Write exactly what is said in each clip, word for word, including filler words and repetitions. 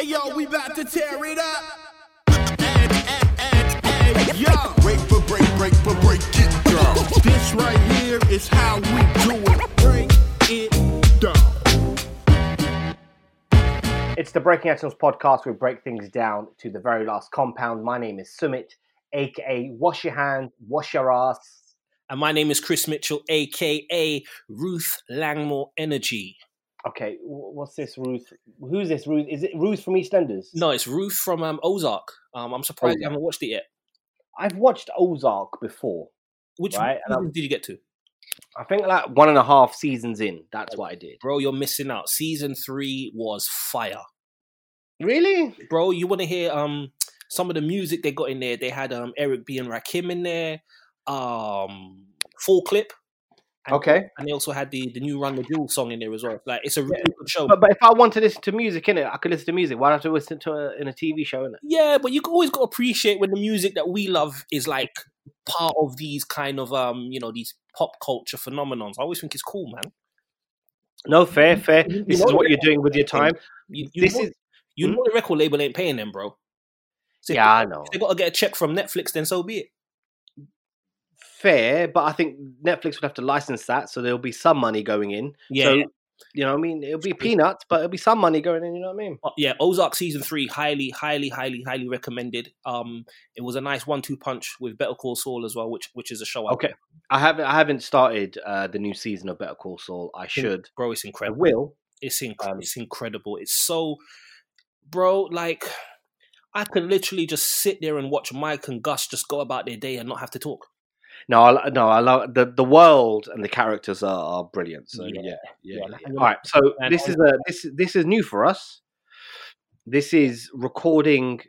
Hey yo, we about to tear it up. Hey, hey, hey, hey, yo. Break for break, break for break it down. This right here is how we do it. Break it down. It's the Breaking Atoms podcast. We break things down to the very last compound. My name is Sumit, aka Wash Your Hands, Wash Your Ass. And my name is Chris Mitchell, a k a. Ruth Langmore Energy. Okay, what's this Ruth? Who's this Ruth? Is it Ruth from EastEnders? No, it's Ruth from um, Ozark. Um, I'm surprised Ozark. You haven't watched it yet. I've watched Ozark before. Which right? one did you get to? I think like one and a half seasons in. That's what I did. Bro, you're missing out. Season three was fire. Really? Bro, you want to hear um some of the music they got in there. They had um Eric B and Rakim in there. Um, full clip. And, okay. And they also had the, the new Run the Jewel song in there as well. Like, it's a really yeah. good show. But, but if I want to listen to music, innit, I could listen to music. Why do I have to listen to it in a T V show, innit? Yeah, but you always got to appreciate when the music that we love is like part of these kind of, um, you know, these pop culture phenomenons. I always think it's cool, man. No, fair, fair. You this is what you're doing with your time. You, you this know, is... you know the record label ain't paying them, bro. So yeah, I know. If they got to get a check from Netflix, then so be it. Fair, but I think Netflix would have to license that, so there'll be some money going in. Yeah, so, yeah. You know what I mean? It'll be peanuts, but it'll be some money going in, you know what I mean? Uh, yeah, Ozark Season three, highly, highly, highly, highly recommended. Um, It was a nice one two punch with Better Call Saul as well, which which is a show. Okay, I haven't, I haven't started uh, the new season of Better Call Saul. I should. Bro, it's incredible. I will. It's, inc- um, it's incredible. It's so... Bro, like, I could literally just sit there and watch Mike and Gus just go about their day and not have to talk. No, I, no, I love the, the world and the characters are, are brilliant. So yeah, yeah. yeah, yeah. All right, so this is a this this is new for us. This is recording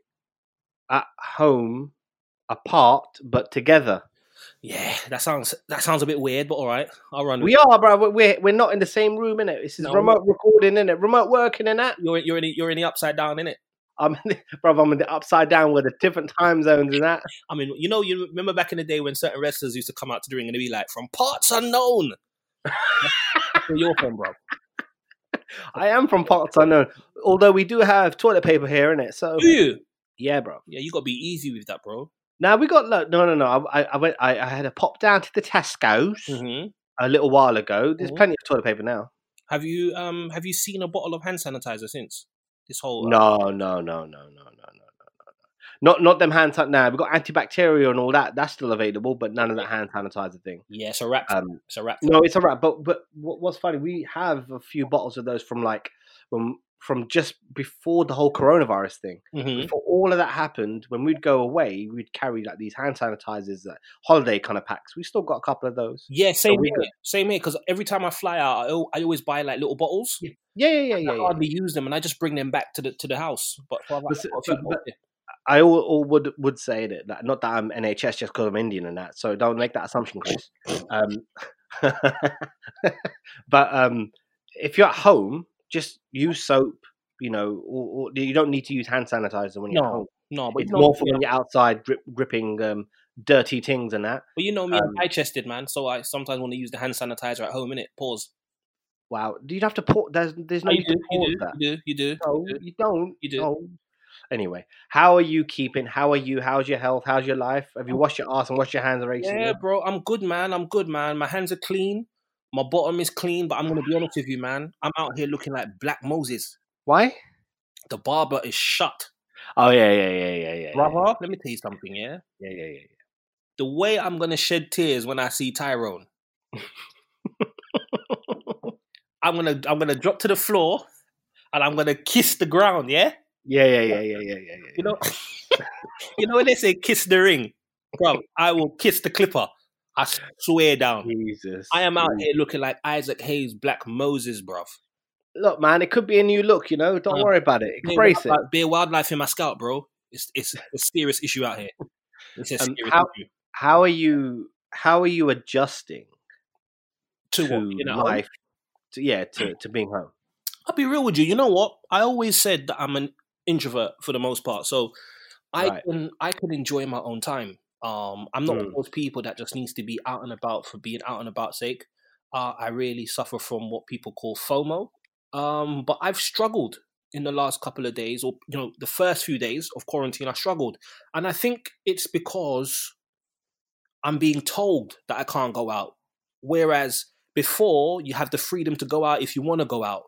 at home, apart but together. Yeah, that sounds that sounds a bit weird, but all right, I'll run. With we it. are, bro. We're we're not in the same room, innit? This is no, remote recording, innit? Remote working, innit? You're you're in the, you're in the upside down, innit? I'm in the, bro, I'm in the upside down with the different time zones and that. I mean, you know, you remember back in the day when certain wrestlers used to come out to the ring and they'd be like, from parts unknown. That's where you're from, bro. I am from parts unknown. Although we do have toilet paper here, innit? So, do you? Yeah, bro. Yeah, you got to be easy with that, bro. Now, we got, look, no, no, no. I, I went, I, I had a pop down to the Tesco's mm-hmm. a little while ago. There's mm-hmm. plenty of toilet paper now. Have you, um, have you seen a bottle of hand sanitizer since? This whole no, um, no, no, no, no, no, no, no, no, not not them hand sanitizer. Nah, we've got antibacterial and all that. That's still available, but none of that hand sanitizer thing. Yeah, it's a wrap. Um, it's a wrap. No, it's a wrap. But but what's funny? We have a few bottles of those from like from from just before the whole coronavirus thing. Mm-hmm. Before all of that happened, when we'd go away, we'd carry like these hand sanitizers, like, holiday kind of packs. We still got a couple of those. Yeah, same so here. Same here. Because every time I fly out, I, I always buy like little bottles. Yeah. Yeah, yeah, yeah, yeah. I yeah, hardly yeah. use them, and I just bring them back to the to the house. But, but, but, but I all, all would would say that, that not that I'm N H S just because I'm Indian and that. So don't make that assumption, Chris. Um, but um, if you're at home, just use soap. You know, or, or you don't need to use hand sanitizer when you're no, at home. No, but it's more for when you're outside grip, gripping um, dirty things and that. But you know me, um, I'm high chested, man. So I sometimes want to use the hand sanitizer at home. Innit? Pause. Wow, you'd have to pause. There's, there's no oh, you need do, to pause you do, that. You do, you do. No, you, do. you don't. You do. No. Anyway, how are you keeping? How are you? How's your health? How's your life? Have you washed your ass and washed your hands already? Yeah, bro, I'm good, man. I'm good, man. My hands are clean. My bottom is clean, but I'm going to be honest with you, man. I'm out here looking like Black Moses. Why? The barber is shut. Oh, yeah, yeah, yeah, yeah, yeah. Brother, yeah. Let me tell you something, yeah? Yeah, yeah, yeah. yeah. The way I'm going to shed tears when I see Tyrone. I'm gonna I'm gonna drop to the floor, and I'm gonna kiss the ground. Yeah. Yeah, yeah, yeah, yeah, yeah, yeah. yeah. You know, you know when they say kiss the ring, bro. I will kiss the clipper. I swear down. Jesus. I am out Jesus. here looking like Isaac Hayes, Black Moses, bro. Look, man, it could be a new look. You know, don't um, worry about it. Embrace it. Be a wildlife in my scalp, bro. It's it's a serious issue out here. It's a um, serious how, issue. How are you? How are you adjusting to, to you know, life? To, yeah, to, to being home. I'll be real with you. You know what? I always said that I'm an introvert for the most part, so I right. can I can enjoy my own time. Um, I'm not mm. one of those people that just needs to be out and about for being out and about sake. Uh, I really suffer from what people call FOMO, um, but I've struggled in the last couple of days, or, you know, the first few days of quarantine, I struggled. And I think it's because I'm being told that I can't go out. Whereas before, you have the freedom to go out if you want to go out,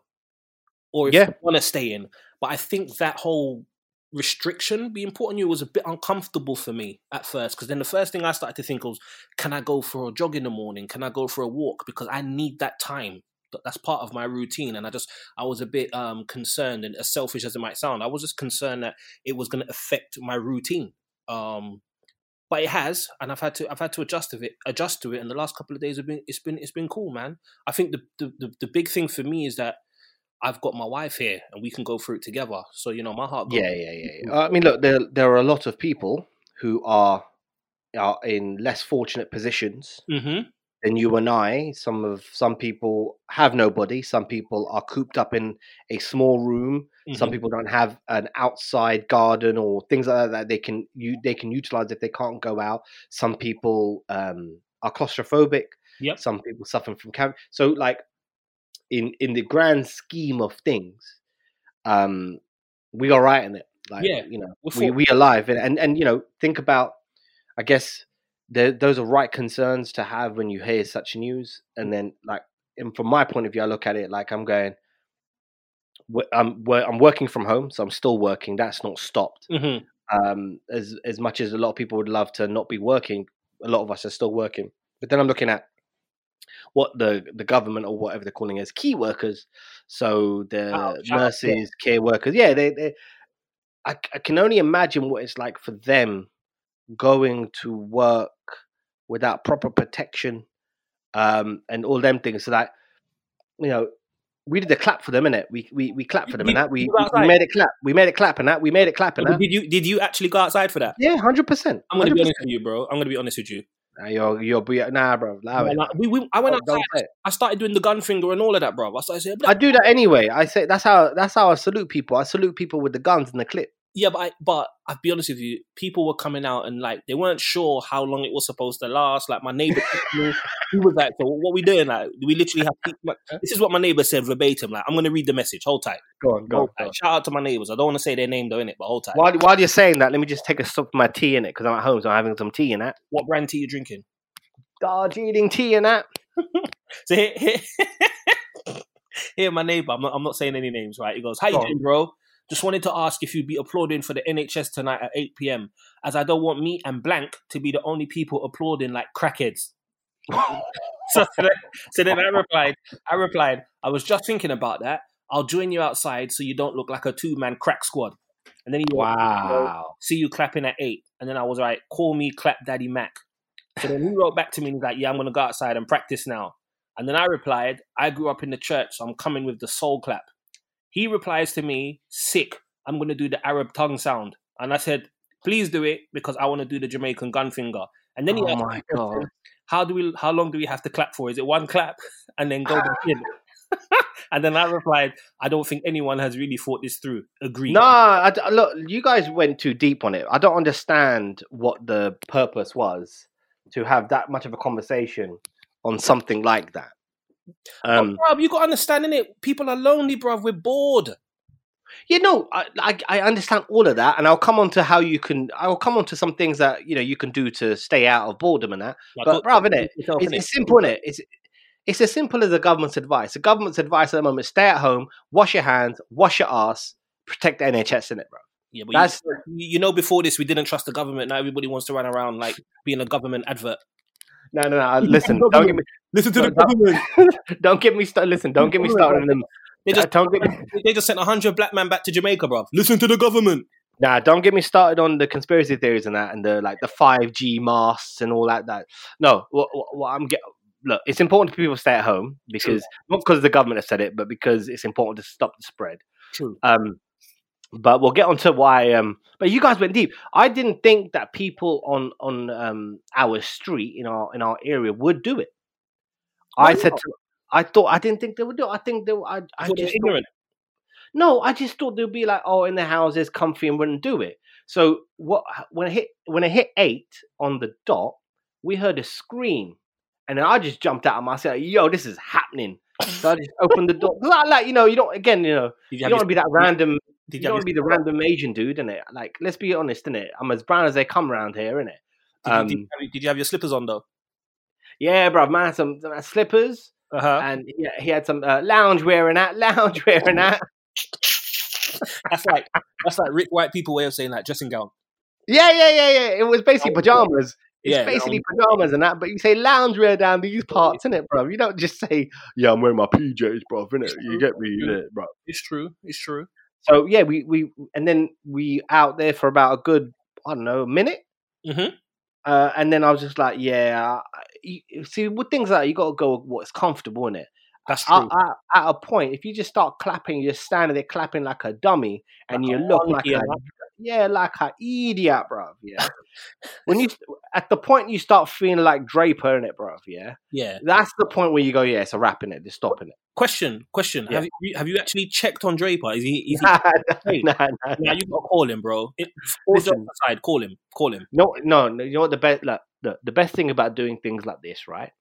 or if yeah. you want to stay in. But I think that whole restriction being put on you was a bit uncomfortable for me at first, because then the first thing I started to think was, can I go for a jog in the morning? Can I go for a walk? Because I need that time. That's part of my routine. And I just, I was a bit um, concerned, and as selfish as it might sound, I was just concerned that it was going to affect my routine. Um, but it has, and I've had to, I've had to adjust to it, adjust to it. And the last couple of days have been, it's been, it's been cool, man. I think the, the, the, the big thing for me is that I've got my wife here and we can go through it together. So, you know, my heart goes. Yeah, yeah, yeah, yeah. I mean, look, there, there are a lot of people who are, are in less fortunate positions. Mm-hmm. Than you and I. Some of some people have nobody. Some people are cooped up in a small room. Mm-hmm. Some people don't have an outside garden or things like that that they can you they can utilize if they can't go out. Some people um, are claustrophobic. Yep. Some people suffering from cancer. So, like, in in the grand scheme of things, um, we are right in it. Like, yeah, you know, we we alive and, and and you know, think about, I guess. The, those are right concerns to have when you hear such news. And then, like, and from my point of view, I look at it like I'm going, I'm I'm working from home, so I'm still working. That's not stopped. Mm-hmm. Um, as as much as a lot of people would love to not be working, a lot of us are still working. But then I'm looking at what the, the government or whatever they're calling it as key workers. So the oh, nurses, care workers, yeah, they they. I, I can only imagine what it's like for them. Going to work without proper protection um, and all them things. So that, you know, we did a clap for them, innit? We we we clapped for them, did, and that we, we made it clap. We made it clap, and that we made it clap, and that. Did you did you actually go outside for that? Yeah, hundred percent. I'm gonna be honest with you, bro. I'm gonna be honest with you. Nah, you're you're nah, bro. Nah, nah, we, we, I went oh, outside. I started doing the gun finger and all of that, bro. I started saying, I do that anyway. I say that's how that's how I salute people. I salute people with the guns and the clip. Yeah, but I, but I'll be honest with you. People were coming out and, like, they weren't sure how long it was supposed to last. Like, my neighbor, he was like, "So what are we doing? Like, we literally have." Like, this is what my neighbor said verbatim. Like, I'm going to read the message. Hold tight. Go on, go on, go on. Shout out to my neighbors. I don't want to say their name though, innit? But hold tight. While while you're saying that, let me just take a sip of my tea in it because I'm at home, so I'm having some tea in that. What brand tea you drinking? Darjeeling tea in that. So here, here, here, my neighbor. I'm not. I'm not saying any names, right? He goes, "How go you doing, on. Bro? Just wanted to ask if you'd be applauding for the N H S tonight at eight p.m. as I don't want me and blank to be the only people applauding like crackheads." so, then, so then I replied, I replied, I was just thinking about that. I'll join you outside so you don't look like a two-man crack squad. And then he went, wow. See you clapping at eight. And then I was like, call me Clap Daddy Mac. So then he wrote back to me and he's like, yeah, I'm going to go outside and practice now. And then I replied, I grew up in the church, so I'm coming with the soul clap. He replies to me, sick, I'm going to do the Arab tongue sound. And I said, please do it because I want to do the Jamaican gun finger. And then he oh asked my God. How do we, how long do we have to clap for? Is it one clap and then go back in? And then I replied, I don't think anyone has really thought this through. Agreed. Nah, I, look, you guys went too deep on it. I don't understand what the purpose was to have that much of a conversation on something like that. Um, oh, bruv, you got to understand, innit? People are lonely, bruv. We're bored. You know, I, I I understand all of that, and I'll come on to how you can. I'll come on to some things that you know you can do to stay out of boredom and that. Like, but bruv, innit? Yourself, it's, innit? It's simple, innit? It's it's as simple as the government's advice. The government's advice at the moment: stay at home, wash your hands, wash your ass, protect the N H S, innit, bruv? Yeah, but that's, you, you know, before this, we didn't trust the government. Now everybody wants to run around like being a government advert. No, no, no. Listen, don't get me. Listen to the government. Don't get me started. Listen, don't get me started on them. They just, don't get me, they just sent a hundred black men back to Jamaica, bro. Listen to the government. Nah, don't get me started on the conspiracy theories and that, and the like, the five G masts and all that. That no, what, what, what I'm get. Look, it's important for people to stay at home because True. Not because the government has said it, but because it's important to stop the spread. True. Um, but we'll get on to why. Um, but you guys went deep. I didn't think that people on on um, our street in our in our area would do it. No, I said, to, I thought I didn't think they would do it. I think they. I, I so just ignorant. Thought, no, I just thought they'd be like, oh, in their houses, comfy, and wouldn't do it. So what? When it hit, when it hit eight on the dot, we heard a scream, And then I just jumped out of my seat, like, yo, this is happening. So I just opened the door. Like, like you know, you don't, again, you know, you, you don't want to be that random, you, you don't want to be the random Asian dude, innit? Like, let's be honest, innit? I'm as brown as they come round here, innit? Did, um, you, did, you have, did you have your slippers on, though? Yeah, bro, man, had some, some slippers. Uh-huh. And yeah, he had some uh, lounge wearing that, lounge wearing that. That's like, that's like Rick White people way of saying that, dressing gown. Yeah, yeah, yeah, yeah. It was basically pajamas. It's yeah, basically no, pajamas and that, but you say loungewear down these parts, innit, bro? You don't just say, yeah, I'm wearing my P Js, bro, innit? You get me, innit, bro? It's true. It's true. So, yeah, we, we and then we out there for about a good, I don't know, a minute. Mm-hmm. Uh, and then I was just like, yeah. You, see, with things like that, you got to go with what's comfortable, innit? That's true. I, I, at a point, if you just start clapping, you're standing there clapping like a dummy, and like you look like a... Yeah, like an idiot, bruv. Yeah. When you at the point you start feeling like Draper in it, bruv, yeah. Yeah. That's the point where you go, yeah, it's a wrap in it, just stopping it. Question, question. Yeah. Have you have you actually checked on Draper? Is he is he nah, hey, nah, nah, nah, nah, you gotta call him, bro. It, Listen, aside, call him. Call him. No, no, no, you know what the best like the, the best thing about doing things like this, right?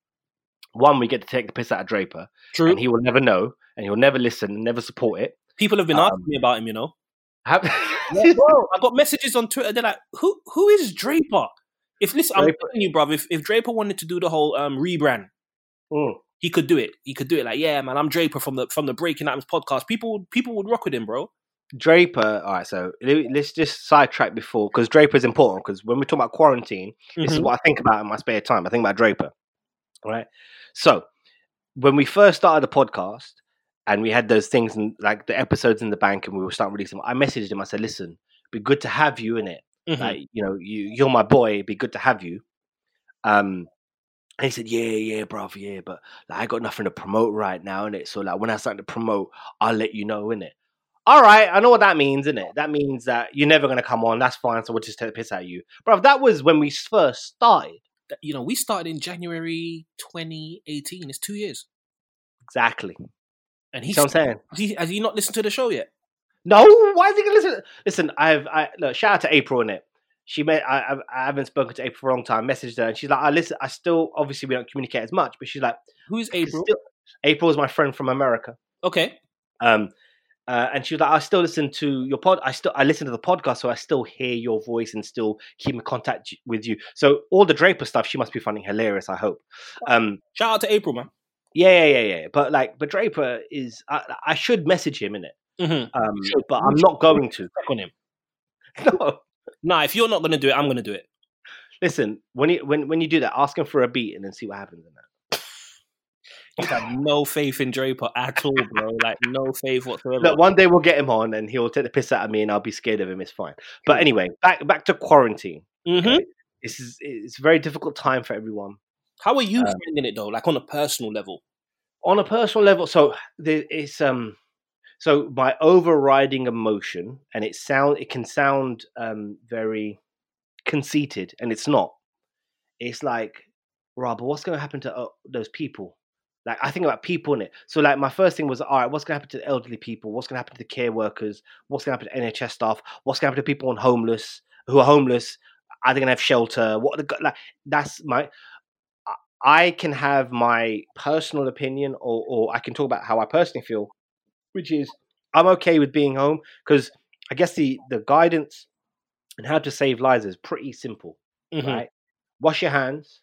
One, we get to take the piss out of Draper. True. And he will never know, and he'll never listen and never support it. People have been um, asking me about him, you know. Have, yeah, bro, I got messages on Twitter. They're like, "Who, who is Draper?" If listen, Draper. I'm telling you, brother, if, if Draper wanted to do the whole um, rebrand, mm. he could do it. He could do it. Like, yeah, man, I'm Draper from the from the Breaking Atoms podcast. People, people would rock with him, bro. Draper. All right, so let's just sidetrack before because Draper is important. Because when we talk about quarantine, mm-hmm. this is what I think about in my spare time. I think about Draper. All right. So when we first started the podcast. And we had those things and like the episodes in the bank and we were starting releasing. I messaged him. I said, listen, it'd be good to have you in it. Mm-hmm. Like, you know, you, you're my boy. It'd be good to have you. Um, and he said, yeah, yeah, bruv, yeah. But like, I got nothing to promote right now, innit? So like when I start to promote, I'll let you know, innit? All right. I know what that means, innit? That means that you're never going to come on. That's fine. So we'll just take the piss out of you. Bruv, that was when we first started. You know, we started in January twenty eighteen. It's two years. Exactly. And he's, you know what I'm saying? Has he, has he not listened to the show yet? No, why is he going to listen? Listen, I've, I look, shout out to April in it. She made, I, I haven't spoken to April for a long time, messaged her, and she's like, I listen, I still, obviously, we don't communicate as much, but she's like, who's April? Still, April is my friend from America. Okay. Um, uh, and she was like, I still listen to your pod, I still, I listen to the podcast, so I still hear your voice and still keep in contact with you. So, all the Draper stuff, she must be finding hilarious, I hope. Um, shout out to April, man. Yeah, yeah, yeah, yeah. But like, but Draper is. I, I should message him, innit? Mm-hmm. Um, sure, but I'm not going to. Check on him. No, nah. If you're not going to do it, I'm going to do it. Listen, when you when when you do that, ask him for a beat and then see what happens in that. You have no faith in Draper at all, bro. Like no faith whatsoever. Look, one day we'll get him on and he'll take the piss out of me and I'll be scared of him. It's fine. But anyway, back back to quarantine. Mm-hmm. Okay? This is it's a very difficult time for everyone. How are you um, finding it though? Like on a personal level? On a personal level, so there is um, so my overriding emotion, and it sound it can sound um very conceited, and it's not. It's like, right, but what's going to happen to uh, those people? Like I think about people in it. So like my first thing was, all right, what's going to happen to the elderly people? What's going to happen to the care workers? What's going to happen to N H S staff? What's going to happen to people on homeless who are homeless? Are they going to have shelter? What are the, like? That's my. I can have my personal opinion or, or I can talk about how I personally feel, which is I'm okay with being home because I guess the, the guidance and how to save lives is pretty simple, mm-hmm. right? Wash your hands,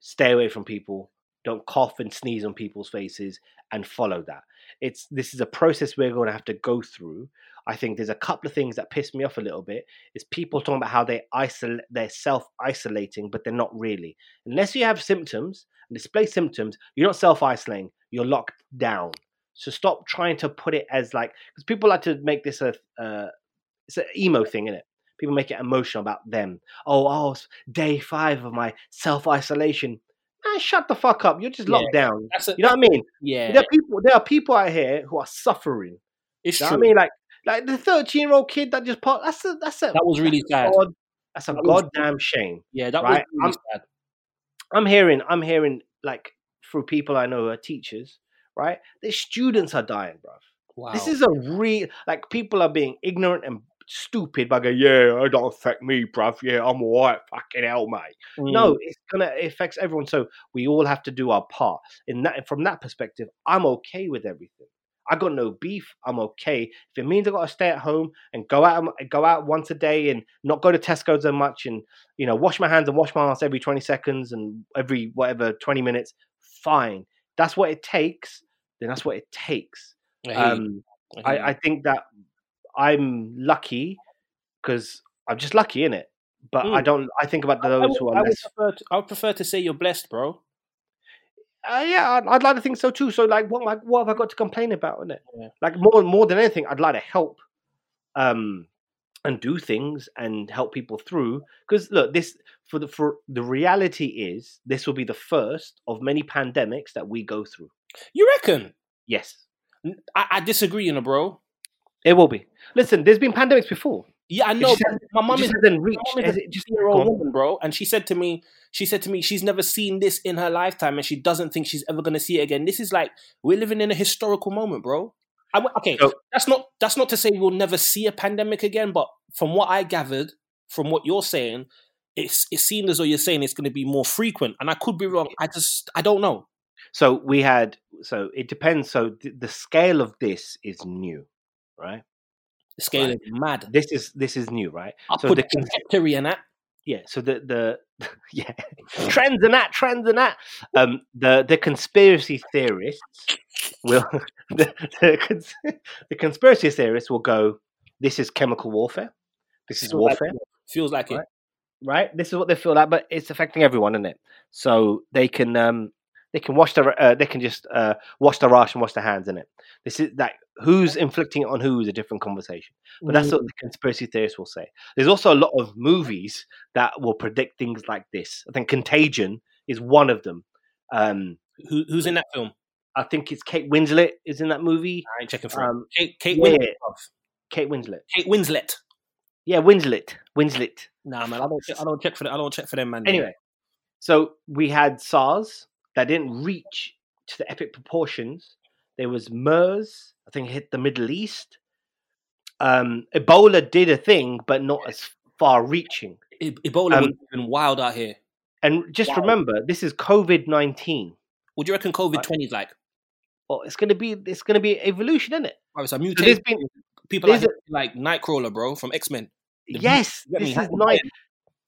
stay away from people, don't cough and sneeze on people's faces and follow that. It's this is a process we're going to have to go through. I think there's a couple of things that piss me off a little bit. Is people talking about how they isolate, they're self-isolating, but they're not really. Unless you have symptoms and display symptoms, you're not self-isolating. You're locked down. So stop trying to put it as like because people like to make this a uh, it's an emo thing, isn't it? People make it emotional about them. Oh, oh, it's day five of my self-isolation. Man, shut the fuck up. You're just yeah, locked down. A, you know what I mean? Yeah. There are people, there are people out here who are suffering. It's you know true. What I mean? Like, like the thirteen-year-old kid that just passed. That's a, that's a, that was really sad. God, that's a that goddamn was, shame. Yeah, that right? was really I'm, sad. I'm hearing, I'm hearing, like, through people I know who are teachers, right? Their students are dying, bruv. Wow. This is a real, like, people are being ignorant and stupid by going, yeah, it don't affect me, bruv. Yeah, I'm all right. Fucking hell, mate. Mm. No, it's gonna it affects everyone. So we all have to do our part. In that, from that perspective, I'm okay with everything. I got no beef. I'm okay. If it means I got to stay at home and go out, go out once a day and not go to Tesco so much, and you know, wash my hands and wash my ass every twenty seconds and every whatever twenty minutes, fine. That's what it takes. Then that's what it takes. I, um, I, I, I think that I'm lucky because I'm just lucky in it. But mm. I don't. I think about those I, I would, who are I less. Would prefer to, I would prefer to say you're blessed, bro. Uh, yeah, I'd, I'd like to think so too. So, like, what, like, what have I got to complain about in it? Yeah. Like, more more than anything, I'd like to help, um, and do things and help people through. Because look, this for the for the reality is this will be the first of many pandemics that we go through. You reckon? Yes, I, I disagree, you know, bro. It will be. Listen, there's been pandemics before. Yeah, I know. But said, my mum is, is a year-old woman, bro, and she said to me, she said to me, she's never seen this in her lifetime, and she doesn't think she's ever going to see it again. This is like we're living in a historical moment, bro. I went, okay, so, that's not that's not to say we'll never see a pandemic again, but from what I gathered, from what you're saying, it's it seems as though you're saying it's going to be more frequent, and I could be wrong. I just I don't know. So we had. So it depends. So th- the scale of this is new, right? The scale right. is mad. This is this is new, right? I so put the conceptory and that. Yeah. So the the yeah trends and that trends and that. Um, the the conspiracy theorists will the the, cons- the conspiracy theorists will go. This is chemical warfare. This is feels warfare. Like it. Feels like right? it. Right. This is what they feel like, but it's affecting everyone, isn't it? So they can um. They can wash their, uh, they can just uh, wash their arse and wash their hands in it. This is like who's inflicting it on who is a different conversation. But that's what the conspiracy theorists will say. There's also a lot of movies that will predict things like this. I think Contagion is one of them. Um, who, who's in that film? I think it's Kate Winslet is in that movie. I ain't checking for um, Kate, Kate Winslet. Yeah. Kate Winslet. Kate Winslet. Yeah, Winslet. Winslet. Nah, man, I don't. I don't check for. The, I don't check for them, man. Anyway, so we had SARS. That didn't reach to the epic proportions. There was MERS, I think it hit the Middle East. Um, Ebola did a thing, but not as far-reaching. E- Ebola um, would have been wild out here. And just wow. remember, this is COVID nineteen. What do you reckon COVID twenty is like? Well, it's going to be it's going to be evolution, isn't it? Oh, it's a mutation. So there's been, people there's like, a, like Nightcrawler, bro, from X-Men. The yes, this is Nightcrawler.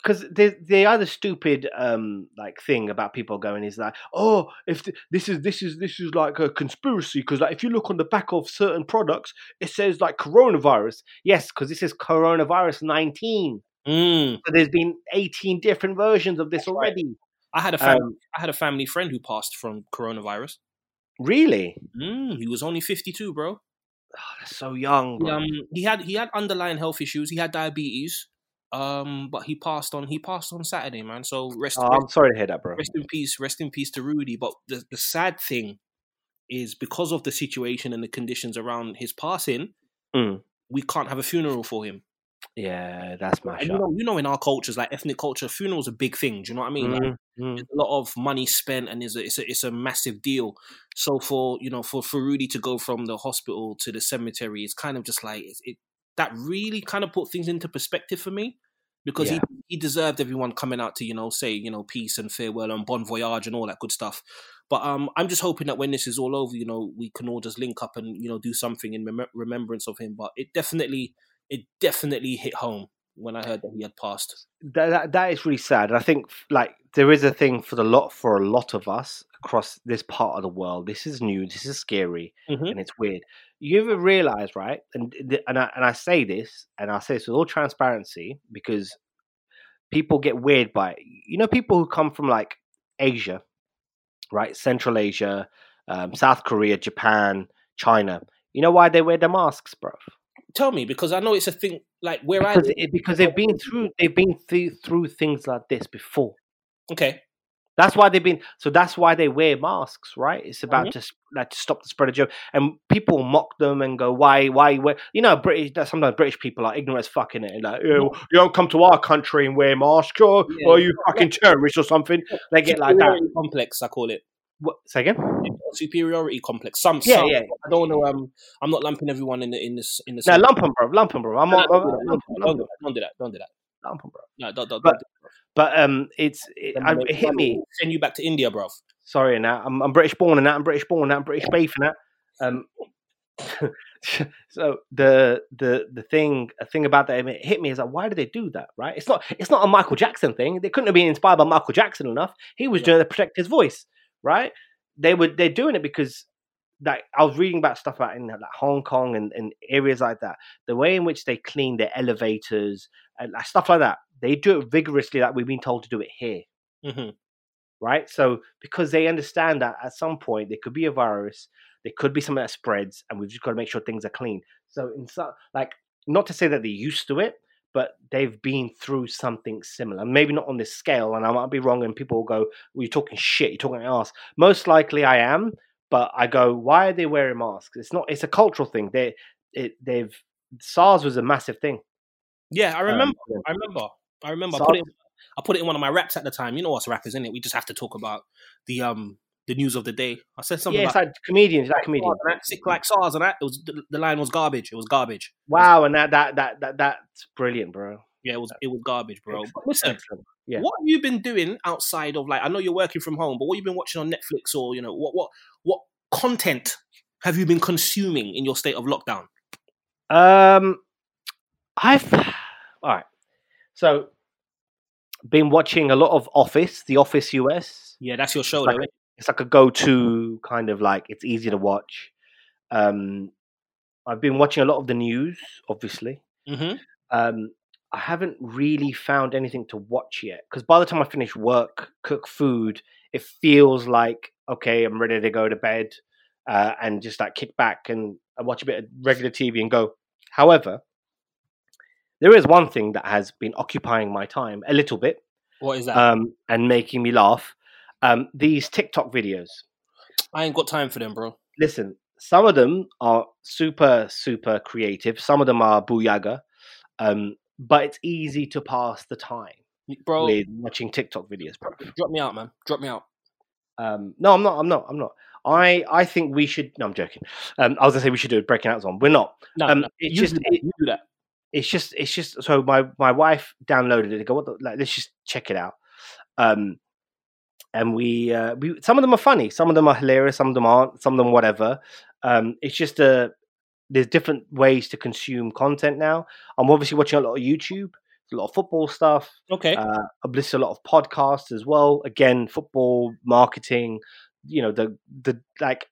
Because the the other stupid um, like thing about people going is like, oh, if th- this is this is this is like a conspiracy, because like if you look on the back of certain products, it says like coronavirus. Yes, because this is coronavirus nineteen. Mm. So there's been eighteen different versions of this That's already. Right. I had a family, um, I had a family friend who passed from coronavirus. Really? Mm, he was only fifty-two, bro. Oh, that's so young. Bro. Um, he had he had underlying health issues. He had diabetes. Um, but he passed on. He passed on Saturday, man. So rest. Oh, I'm rest, sorry to hear that, bro. Rest in peace. Rest in peace to Rudy. But the, the sad thing is, because of the situation and the conditions around his passing, mm. we can't have a funeral for him. Yeah, that's my. You know, you know, in our cultures, like ethnic culture, funerals are a big thing. Do you know what I mean? Mm-hmm. Like, there's a lot of money spent, and it's a, it's a it's a massive deal. So for you know, for for Rudy to go from the hospital to the cemetery, it's kind of just like it. it That really kind of put things into perspective for me, because yeah. he, he deserved everyone coming out to, you know, say, you know, peace and farewell and bon voyage and all that good stuff. But um, I'm just hoping that when this is all over, you know, we can all just link up and, you know, do something in mem- remembrance of him. But it definitely, it definitely hit home when I heard that he had passed. That that, that is really sad. And I think like there is a thing for the lot for a lot of us across this part of the world. This is new. This is scary, mm-hmm. and it's weird. You ever realize, right? And and I and I say this, and I say this with all transparency, because people get weird by it. You know, people who come from like Asia, right? Central Asia, um, South Korea, Japan, China. You know why they wear their masks, bro? Tell me, because I know it's a thing. Like where because I live, it, because they've been through they've been th- through things like this before. Okay. That's why they've been. So that's why they wear masks, right? It's about mm-hmm. to like to stop the spread of germs. And people mock them and go, "Why? Why you wear?" You know, British. Sometimes British people are ignorant as fucking it. Like, you don't come to our country and wear masks, or, yeah. or you fucking terrorists or something. They get like that complex. I call it. What, say again? Superiority complex. Some, yeah, some. Yeah. I don't want to. Um, I'm not lumping everyone in the in this in this. No, lump them, bro. Lump them, bro. I'm not. Don't do that. Don't do that. Lump them, bro. No, don't, don't, but, don't do that. But um, it's it, I, it hit me. Send you back to India, bro. Sorry, and that I'm, I'm British born, and that I'm British born, and that I'm British beef, and that. Um, so the the the thing a thing about that, I mean, it hit me is like, why do they do that? Right? It's not it's not a Michael Jackson thing. They couldn't have been inspired by Michael Jackson enough. He was yeah. doing it to protect his voice. Right? They were they're doing it because like I was reading about stuff about in like Hong Kong and, and areas like that. The way in which they clean their elevators and like, stuff like that. They do it vigorously, like we've been told to do it here. Mm-hmm. Right? So because they understand that at some point there could be a virus. It could be something that spreads, and we've just got to make sure things are clean. So, in so, like, not to say that they're used to it, but they've been through something similar. Maybe not on this scale, and I might be wrong, and people will go, well, you're talking shit, you're talking ass. Most likely I am, but I go, why are they wearing masks? It's not. It's a cultural thing. They, it, they've SARS was a massive thing. Yeah, I remember. Um, I remember. I remember. I put, it, I put it in one of my raps at the time. You know us rappers, innit? We just have to talk about the... um. the news of the day. I said something yeah, about... Yeah, it's like comedians, like comedians. Sick like SARS and that. It was, the, the line was garbage. It was garbage. Wow, was, and that, that that that that's brilliant, bro. Yeah, it was it was garbage, bro. But listen, yeah. what have you been doing outside of, like, I know you're working from home, but what have you been watching on Netflix or, you know, what what what content have you been consuming in your state of lockdown? Um, I've... All right. So, been watching a lot of Office, The Office U S. Yeah, that's your show, like, though, right? It's like a go-to kind of like, it's easy to watch. Um, I've been watching a lot of the news, obviously. Mm-hmm. Um, I haven't really found anything to watch yet. Because by the time I finish work, cook food, it feels like, okay, I'm ready to go to bed uh, and just like kick back and watch a bit of regular T V and go. However, there is one thing that has been occupying my time a little bit. What is that? Um, and making me laugh. Um, these TikTok videos. I ain't got time for them, bro. Listen, some of them are super, super creative. Some of them are booyaga. Um, but it's easy to pass the time, bro, with watching TikTok videos, bro. Drop me out, man. Drop me out. Um, no, I'm not. I'm not. I'm not. I, I think we should... No, I'm joking. Um, I was going to say we should do a Breaking Atoms on. We're not. No, um, no. It's you just, do it, you do that. It's just... It's just. So my, my wife downloaded it. They go, what the... Like, let's just check it out. Um... And we, uh, we, some of them are funny, some of them are hilarious, some of them aren't, some of them whatever. Um, it's just a, there's different ways to consume content now. I'm obviously watching a lot of YouTube, a lot of football stuff. Okay. Uh, I've listened to a lot of podcasts as well. Again, football, marketing, you know, the, the like,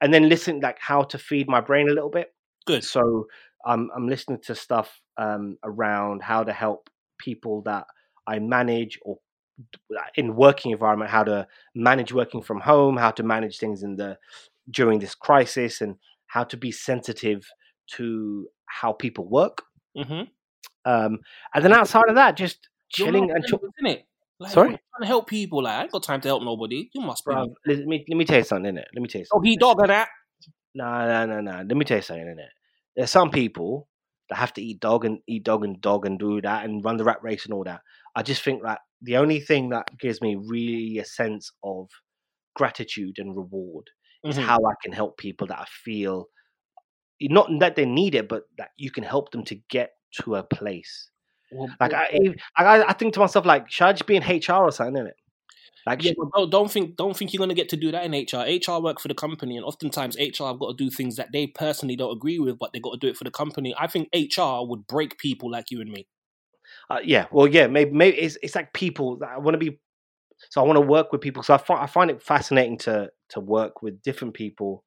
and then listen, like how to feed my brain a little bit. Good. So um, I'm listening to stuff um, around how to help people that I manage or in working environment, how to manage working from home, how to manage things in the during this crisis, and how to be sensitive to how people work. Mm-hmm. Um, and then outside of that, just chilling and chilling. Isn't it? Like, sorry, I'm trying to help people. Like I ain't got time to help nobody. You must, bro. Let me let me tell you something. Innit? Let me tell you. Something. Oh, he dog of that. No, no, no, no. Let me tell you something. Innit? There's some people that have to eat dog and eat dog and dog and do that and run the rat race and all that. I just think that the only thing that gives me really a sense of gratitude and reward mm-hmm. is how I can help people that I feel, not that they need it, but that you can help them to get to a place. Well, like I, I, I think to myself, like, should I just be in H R or something, innit? Like, yeah, should... no, don't think, don't think you're gonna get to do that in H R. H R work for the company, and oftentimes H R have got to do things that they personally don't agree with, but they got to do it for the company. I think H R would break people like you and me. Uh, yeah, well, yeah, maybe, maybe it's it's like people that I want to be. So I want to work with people. So I find I find it fascinating to to work with different people,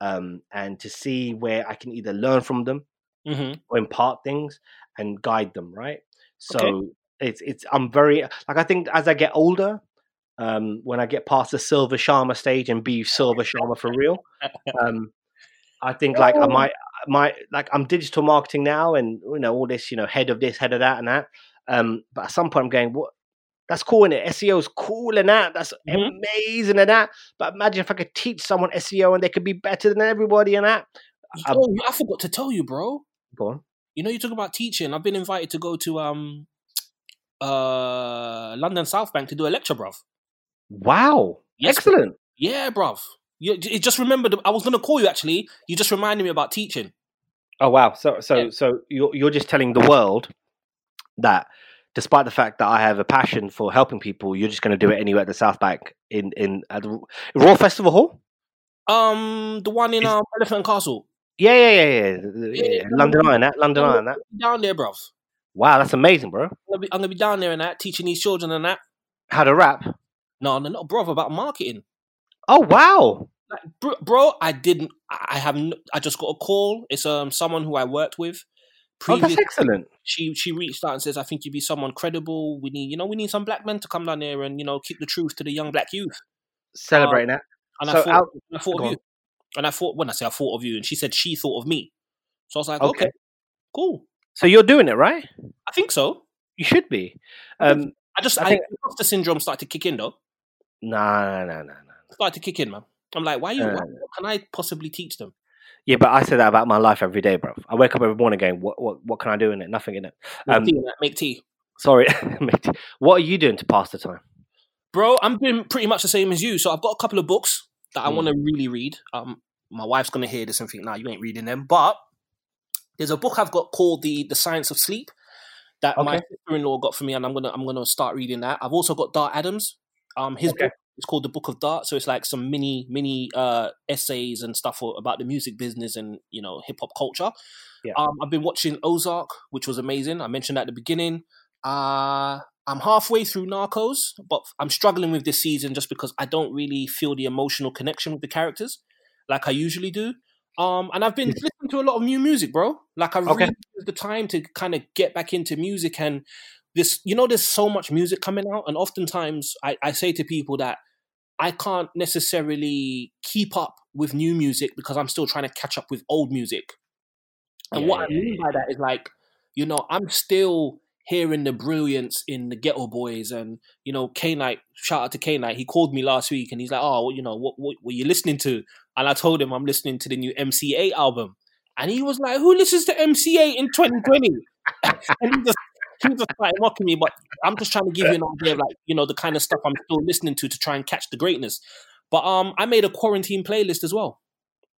um, and to see where I can either learn from them mm-hmm. or impart things and guide them. Right. So okay. it's it's I'm very like I think as I get older, um, when I get past the Silver Sharma stage and be Silver Sharma for real, um, I think like oh. I might. My like I'm digital marketing now, and you know all this, you know, head of this, head of that, and that. Um, but at some point, I'm going, what? That's cool, innit? S E O is cool, and that. That's mm-hmm. amazing, and that. But imagine if I could teach someone S E O, and they could be better than everybody, and that. Oh, um, I forgot to tell you, bro. Go on. You know, you talk about teaching. I've been invited to go to um, uh, London South Bank to do a lecture, bro. Wow, yes, excellent. Bro. Yeah, bruv. You, you just remembered. I was going to call you, actually. You just reminded me about teaching. Oh, wow. So so, yeah. so you're, you're just telling the world that despite the fact that I have a passion for helping people, you're just going to do it anywhere at the South Bank in, in at the Royal Festival Hall? Um, the one in um, Elephant Castle. Yeah, yeah, yeah, yeah. yeah. London Eye and that. London Eye and that. Down there, bruv. Wow, that's amazing, bro. I'm going to be down there and that, teaching these children and that. How to rap? No, no, no, bro, about marketing. Oh, wow. Like, bro, bro, I didn't, I haven't, I just got a call. It's um someone who I worked with. Previous, oh, that's excellent. She she reached out and says, I think you'd be someone credible. We need, you know, we need some black men to come down there and, you know, keep the truth to the young black youth. Celebrating um, that. And so I thought, out, I thought of on. you. And I thought, when I say I thought of you, and she said she thought of me. So I was like, okay, okay cool. So you're doing it, right? I think so. You should be. Um, I just, I, I think imposter syndrome started to kick in, though. No, no, no, no. Started to kick in, man. I'm like, why are you? Uh, what can I possibly teach them? Yeah, but I say that about my life every day, bro. I wake up every morning going, what, what, what can I do in it? Nothing in it. Um, make, tea, make tea. Sorry, make tea. What are you doing to pass the time, bro? I'm doing pretty much the same as you. So I've got a couple of books that I mm. want to really read. Um, my wife's gonna hear this and think, "Nah, you ain't reading them." But there's a book I've got called the The Science of Sleep that okay. my sister-in-law got for me, and I'm gonna I'm gonna start reading that. I've also got Dart Adams. Um, his okay. book. It's called The Book of Dart, so it's like some mini, mini uh, essays and stuff for, about the music business and, you know, hip hop culture. Yeah. Um, I've been watching Ozark, which was amazing. I mentioned that at the beginning. Uh, I'm halfway through Narcos, but I'm struggling with this season just because I don't really feel the emotional connection with the characters like I usually do. Um, and I've been listening to a lot of new music, bro. Like I really okay. used the time to kind of get back into music and this. You know, there's so much music coming out, and oftentimes I, I say to people that I can't necessarily keep up with new music because I'm still trying to catch up with old music. And yeah, what I mean by that is like, you know, I'm still hearing the brilliance in the Ghetto Boys and, you know, K-Night, shout out to K-Night. He called me last week and he's like, oh, you know, what, what were you listening to? And I told him I'm listening to the new M C eight album. And he was like, who listens to M C eight in twenty twenty? And he just, he just started mocking me, but I'm just trying to give you an idea of, like, you know, the kind of stuff I'm still listening to to try and catch the greatness. But um, I made a quarantine playlist as well.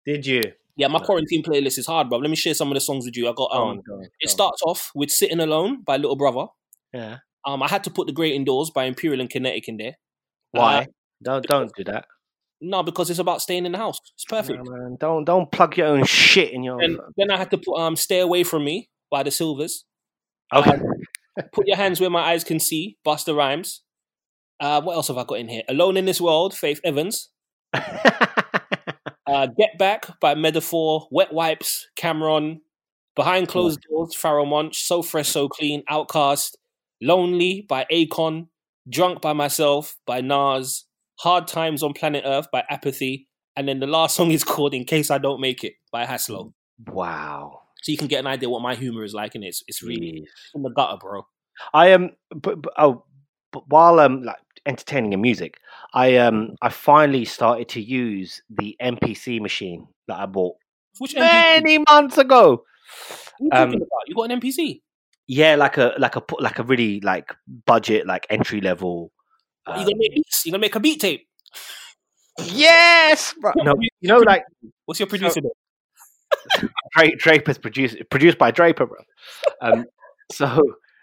Did you? Yeah, my quarantine playlist is hard, bro. Let me share some of the songs with you. I got um, oh, God, it starts off with "Sitting Alone" by Little Brother. Yeah. Um, I had to put "The Great Indoors" by Imperial and Kinetic in there. Why? Uh, don't don't do that. No, because it's about staying in the house. It's perfect. No, man. Don't don't plug your own shit in your. And then I had to put um, "Stay Away From Me" by The Silvers. Okay. Put Your Hands Where My Eyes Can See, Busta Rhymes. Uh, what else have I got in here? Alone in This World, Faith Evans. uh, Get Back by Metaphor, Wet Wipes, Cameron. Behind Closed Doors, Pharoah Monch. So Fresh, So Clean, Outcast. Lonely by Akon. Drunk by Myself by Nas. Hard Times on Planet Earth by Apathy. And then the last song is called In Case I Don't Make It by Haslo. Wow. So you can get an idea what my humor is like, and it's it's really in the gutter, bro. I am, um, but, but, oh, but while um like entertaining in music, I um I finally started to use the M P C machine that I bought Which many M P C? Months ago. What are you um, talking about? You got an M P C? Yeah, like a like a like a really like budget like entry level. Um, you gonna make beats? You gonna make a beat tape? Yes, bro. No, you know, like, what's your producer? So, Draper's produced produced by Draper, bro. Um, so,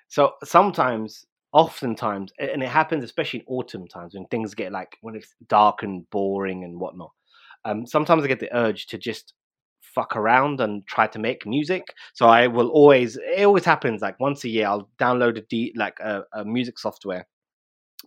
so sometimes, oftentimes, and it happens especially in autumn times when things get like when it's dark and boring and whatnot. Um, sometimes I get the urge to just fuck around and try to make music. So I will always. It always happens like once a year. I'll download a D, like a, a music software,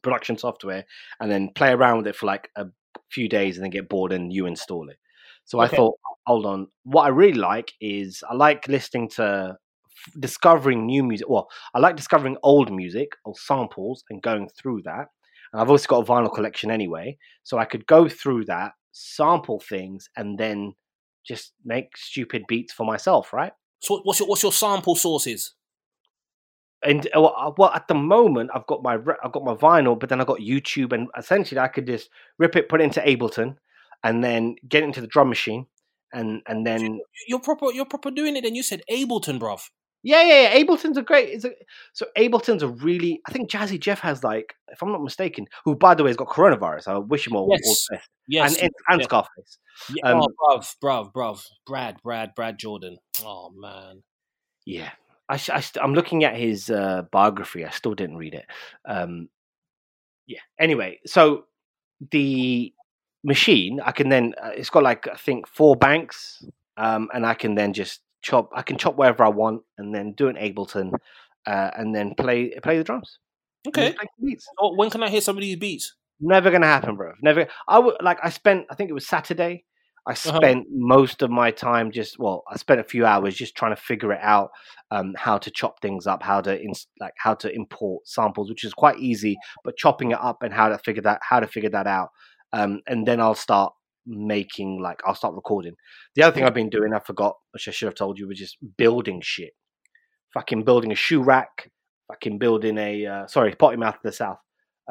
production software, and then play around with it for like a few days, and then get bored and you install it. So okay. I thought, hold on, what I really like is I like listening to, f- discovering new music. Well, I like discovering old music or samples and going through that. And I've also got a vinyl collection anyway. So I could go through that, sample things, and then just make stupid beats for myself, right? So what's your, what's your sample sources? And well, at the moment, I've got my I've got my vinyl, but then I've got YouTube. And essentially, I could just rip it, put it into Ableton, and then get into the drum machine, and and then you're proper. You're proper doing it. And you said Ableton, bruv. Yeah, yeah, yeah. Ableton's a great. It's a, so Ableton's a really. I think Jazzy Jeff has like, if I'm not mistaken, who by the way has got coronavirus. I wish him all yes. all the best. Yes, and, and, and yeah. Scarface. Yeah. Um, oh, bruv, bruv, bruv, Brad, Brad, Brad Jordan. Oh man. Yeah, I, I, I'm looking at his uh, biography. I still didn't read it. Um, yeah. Anyway, so the machine, I can then. Uh, it's got like I think four banks, um, and I can then just. Chop! I can chop wherever I want, and then do an Ableton, uh, and then play play the drums. Okay. Beats. Oh, when can I hear somebody who beats? Never gonna happen, bro. Never. I would like. I spent. I think it was Saturday. I spent uh-huh. most of my time just. Well, I spent a few hours just trying to figure it out, um, how to chop things up, how to in, like how to import samples, which is quite easy. But chopping it up and how to figure that how to figure that out, um, and then I'll start. making like I'll start recording. The other thing I've been doing, I forgot, which I should have told you, was just building shit. Fucking building a shoe rack. Fucking building a uh, sorry, Potty Mouth of the South.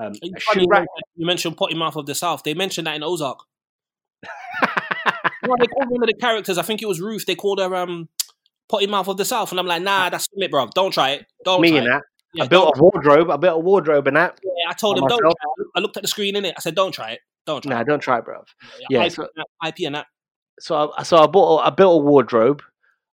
Um, a shoe rack. You mentioned Potty Mouth of the South. They mentioned that in Ozark. You know, they called one of the characters. I think it was Ruth. They called her um, Potty Mouth of the South, and I'm like, nah, that's it, bro. Don't try it. Don't me try and it. that. Yeah, I built a wardrobe. I built a wardrobe and that. Yeah, I told him myself. Don't. Try it. I looked at the screen in it. I said, don't try it. Don't try. Nah, don't try it, bruv. Yeah, yeah I P, so, I P and that. So, I, so I bought, a, I built a wardrobe.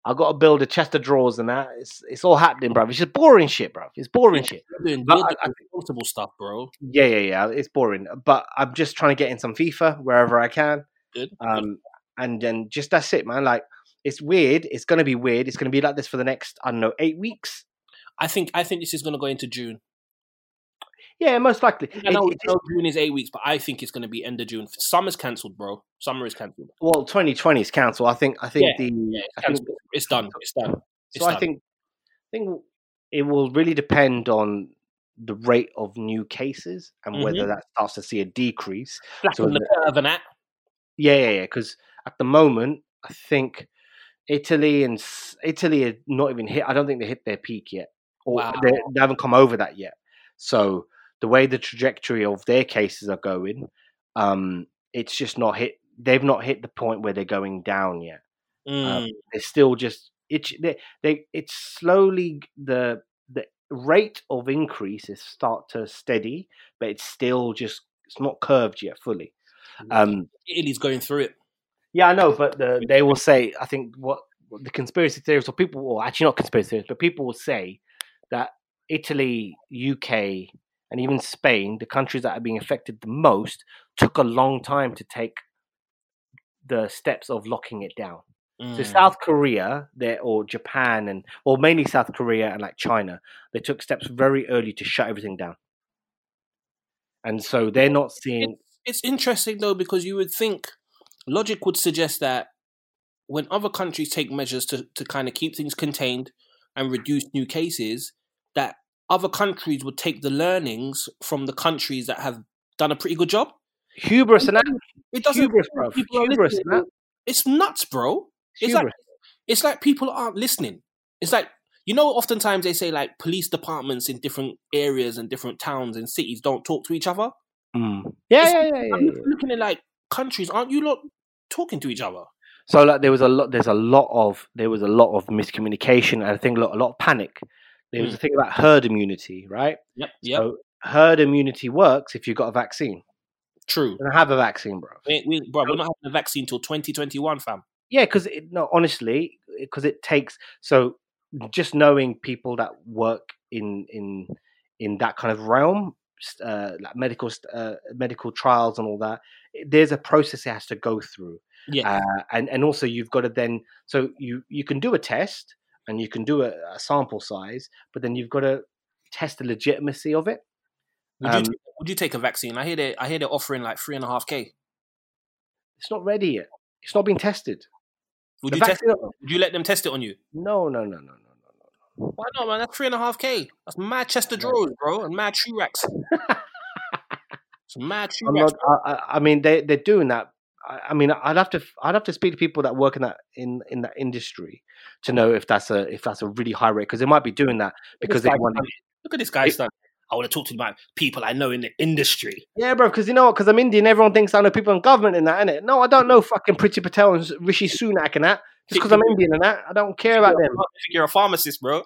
I got to build a chest of drawers and that. It's, it's all happening, bruv. It's just boring shit, bruv. It's boring yeah, shit. You're doing comfortable stuff, bro. Yeah, yeah, yeah. It's boring, but I'm just trying to get in some FIFA wherever I can. Good. Um, Good. and then just that's it, man. Like, it's weird. It's gonna be weird. It's gonna be like this for the next, I don't know, eight weeks. I think, I think this is gonna go into June. Yeah, most likely. I know it, it, June is eight weeks, but I think it's going to be end of June. Summer's cancelled, bro. Summer is cancelled. Well, twenty twenty is cancelled. I think. I think yeah, the. Yeah, it's, I think, it's done. It's done. It's so done. I think. I think it will really depend on the rate of new cases and mm-hmm. whether that starts to see a decrease. So the curve and that. Yeah, yeah, yeah. Because at the moment, I think Italy and Italy are not even hit. I don't think they hit their peak yet, or wow. they, they haven't come over that yet. So. The way the trajectory of their cases are going, um, it's just not hit. They've not hit the point where they're going down yet. Mm. Um, they're still just it's they, they it's slowly the the rate of increase is start to steady, but it's still just it's not curved yet fully. Um, Italy's going through it. Yeah, I know, but the, they will say I think what, what the conspiracy theorists or people, or actually not conspiracy theorists, but people will say that Italy, U K. And even Spain, the countries that are being affected the most, took a long time to take the steps of locking it down. Mm. So South Korea, there or Japan, and well, mainly South Korea and like China, they took steps very early to shut everything down. And so they're not seeing. It's, it's interesting though, because you would think logic would suggest that when other countries take measures to, to kind of keep things contained and reduce new cases, that. Other countries would take the learnings from the countries that have done a pretty good job. Hubris and that. It doesn't. Hubris, bro. Hubris, man. It's nuts, bro. It's, it's like it's like people aren't listening. It's like you know, oftentimes they say like police departments in different areas and different towns and cities don't talk to each other. Mm. Yeah, it's, yeah, yeah, yeah. I'm yeah, looking yeah. at like countries, aren't you lot talking to each other? So like there was a lot. There's a lot of there was a lot of miscommunication and I think a lot, a lot of panic. There was a thing about herd immunity, right? Yep, yep. So herd immunity works if you've got a vaccine. True. And I have a vaccine, bro. We, we, bro, we're not having a vaccine till twenty twenty-one, fam. Yeah, because no, honestly, because it takes. So just knowing people that work in in in that kind of realm, uh, like medical uh, medical trials and all that, there's a process it has to go through. Yeah, uh, and and also you've got to then. So you you can do a test. And you can do a, a sample size, but then you've got to test the legitimacy of it. Would, um, you, take, would you take a vaccine? I hear they, I hear they're offering like three and a half k. It's not ready yet. It's not being tested. Would you, test it? Would you let them test it on you? No, no, no, no, no, no, no. Why not, man? That's three and a half k. That's mad chest of drawers, bro, and mad shoe racks. It's mad shoe racks. Not, I, I mean, they they're doing that. I mean, I'd have to, I'd have to speak to people that work in that in, in that industry to know if that's a if that's a really high rate because they might be doing that because they want. Look at this guy's stuff. I want to talk to my people I know in the industry. Yeah, bro, because you know what? Because I'm Indian, everyone thinks I know people in government in that, innit? No, I don't know fucking Priti Patel and Rishi Sunak and that. Just because I'm Indian and that, I don't care about them. You're a pharmacist, bro.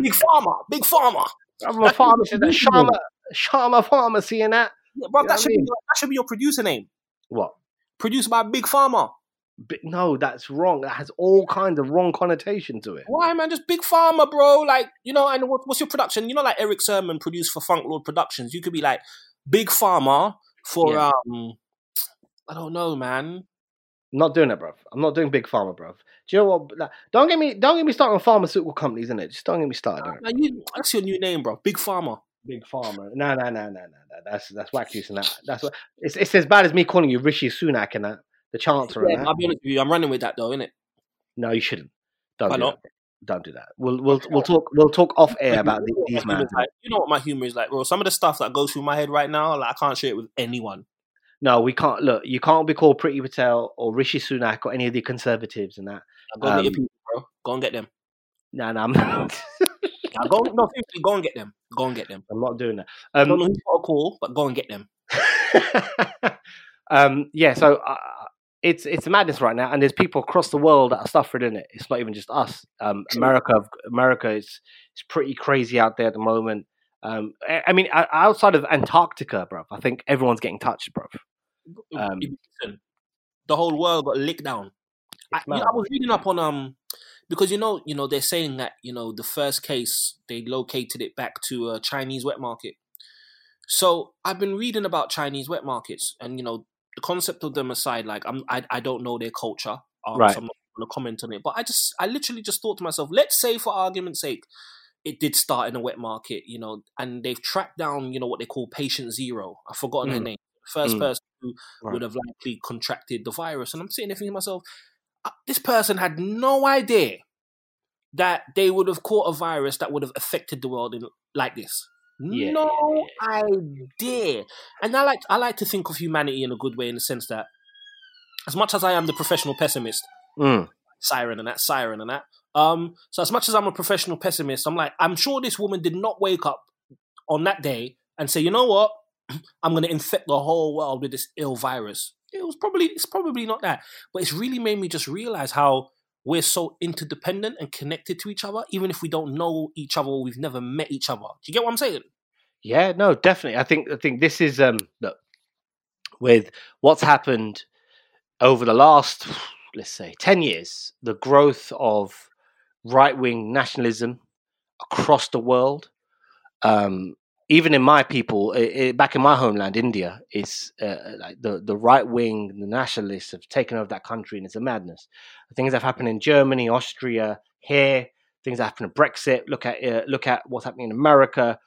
Big pharma, big pharma. I'm a pharmacist. Sharma, Sharma Pharmacy and that. Yeah, bro, you that should I mean? be that should be your producer name. What? Produced by Big Pharma. But no, that's wrong. That has all kinds of wrong connotation to it. Why, man? Just Big Pharma, bro. Like, you know, and what, what's your production? You know, like Eric Sermon produced for Funk Lord Productions. You could be like Big Pharma for, yeah. um, I don't know, man. I'm not doing it, bruv. I'm not doing Big Pharma, bruv. Do you know what? Like, don't get me, don't get me started on pharmaceutical companies, innit? Just don't get me started. Nah, nah, you, that's your new name, bruv. Big Pharma. Big Pharma. No, no, no, no, no. That's that's whack juice and that. That's what, it's it's as bad as me calling you Rishi Sunak and that. The Chancellor. Yeah, I'll be honest with you. I'm running with that though, innit? No, you shouldn't. Don't Why do not? that. Don't do that. We'll we'll we'll talk we'll talk off air about these, these man. Like, you know what my humor is like, bro. Some of the stuff that goes through my head right now, like I can't share it with anyone. No, we can't. Look, you can't be called Priti Patel or Rishi Sunak or any of the Conservatives and that. Now go um, get your people, bro. Go and get them. No, nah, no, nah, I'm not. Now go, no, go and get them. Go and get them. I'm not doing that. Um, I don't know who's got a call, but go and get them. um, yeah, so uh, it's it's madness right now, and there's people across the world that are suffering in it. It's not even just us. Um, America, America is it's pretty crazy out there at the moment. Um, I mean, outside of Antarctica, bro, I think everyone's getting touched, bro. Um, the whole world got licked down. I, you know, I was reading up on um because you know you know they're saying that you know the first case they located it back to a Chinese wet market. So I've been reading about Chinese wet markets, and you know the concept of them aside, like I'm I I don't know their culture, um, right. So I'm not going to comment on it. But I just I literally just thought to myself, let's say for argument's sake, it did start in a wet market, you know, and they've tracked down, you know, what they call patient zero. I've forgotten mm. their name. First mm. person who right. would have likely contracted the virus. And I'm sitting there thinking to myself, this person had no idea that they would have caught a virus that would have affected the world in, like this. Yeah. No idea. And I like, I like to think of humanity in a good way in the sense that as much as I am the professional pessimist, mm. siren and that, siren and that, Um, so as much as I'm a professional pessimist, I'm like, I'm sure this woman did not wake up on that day and say, you know what, I'm going to infect the whole world with this ill virus. It was probably, it's probably not that, but it's really made me just realize how we're so interdependent and connected to each other, even if we don't know each other, or we've never met each other. Do you get what I'm saying? Yeah, no, definitely. I think, I think this is, um, look, with what's happened over the last, let's say ten years, the growth of right-wing nationalism across the world, um, even in my people, it, it, back in my homeland, India, it's uh, like the, the right-wing, the nationalists have taken over that country, and it's a madness. Things that have happened in Germany, Austria, here, things that happened in Brexit. Look at uh, look at what's happening in America.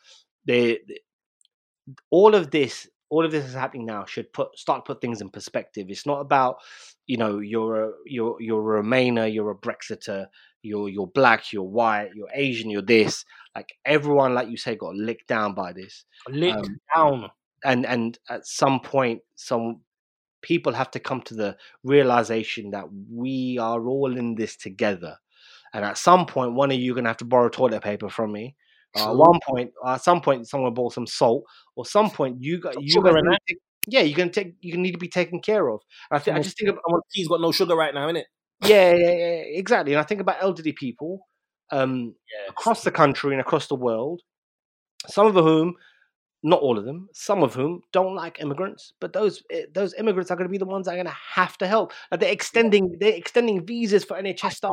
They, they, all of this, all of this is happening now. Should put start to put things in perspective. It's not about, you know, you're a, you're you're a Remainer, you're a Brexiter. You're you're black, you're white, you're Asian, you're this. Like everyone, like you say, got licked down by this. Licked um, down. And and at some point, some people have to come to the realization that we are all in this together. And at some point, one of you are gonna have to borrow toilet paper from me. Uh, at one point, uh, at some point, someone bought some salt. Or some point, you got some you gonna take, yeah, you're gonna take you need to be taken care of. And I think I just think about tea's got no sugar right now, innit? Yeah, yeah, yeah, exactly. And I think about elderly people um, yes. across the country and across the world, some of whom, not all of them, some of whom don't like immigrants, but those those immigrants are going to be the ones that are going to have to help. Like they're extending they're extending visas for N H S staff.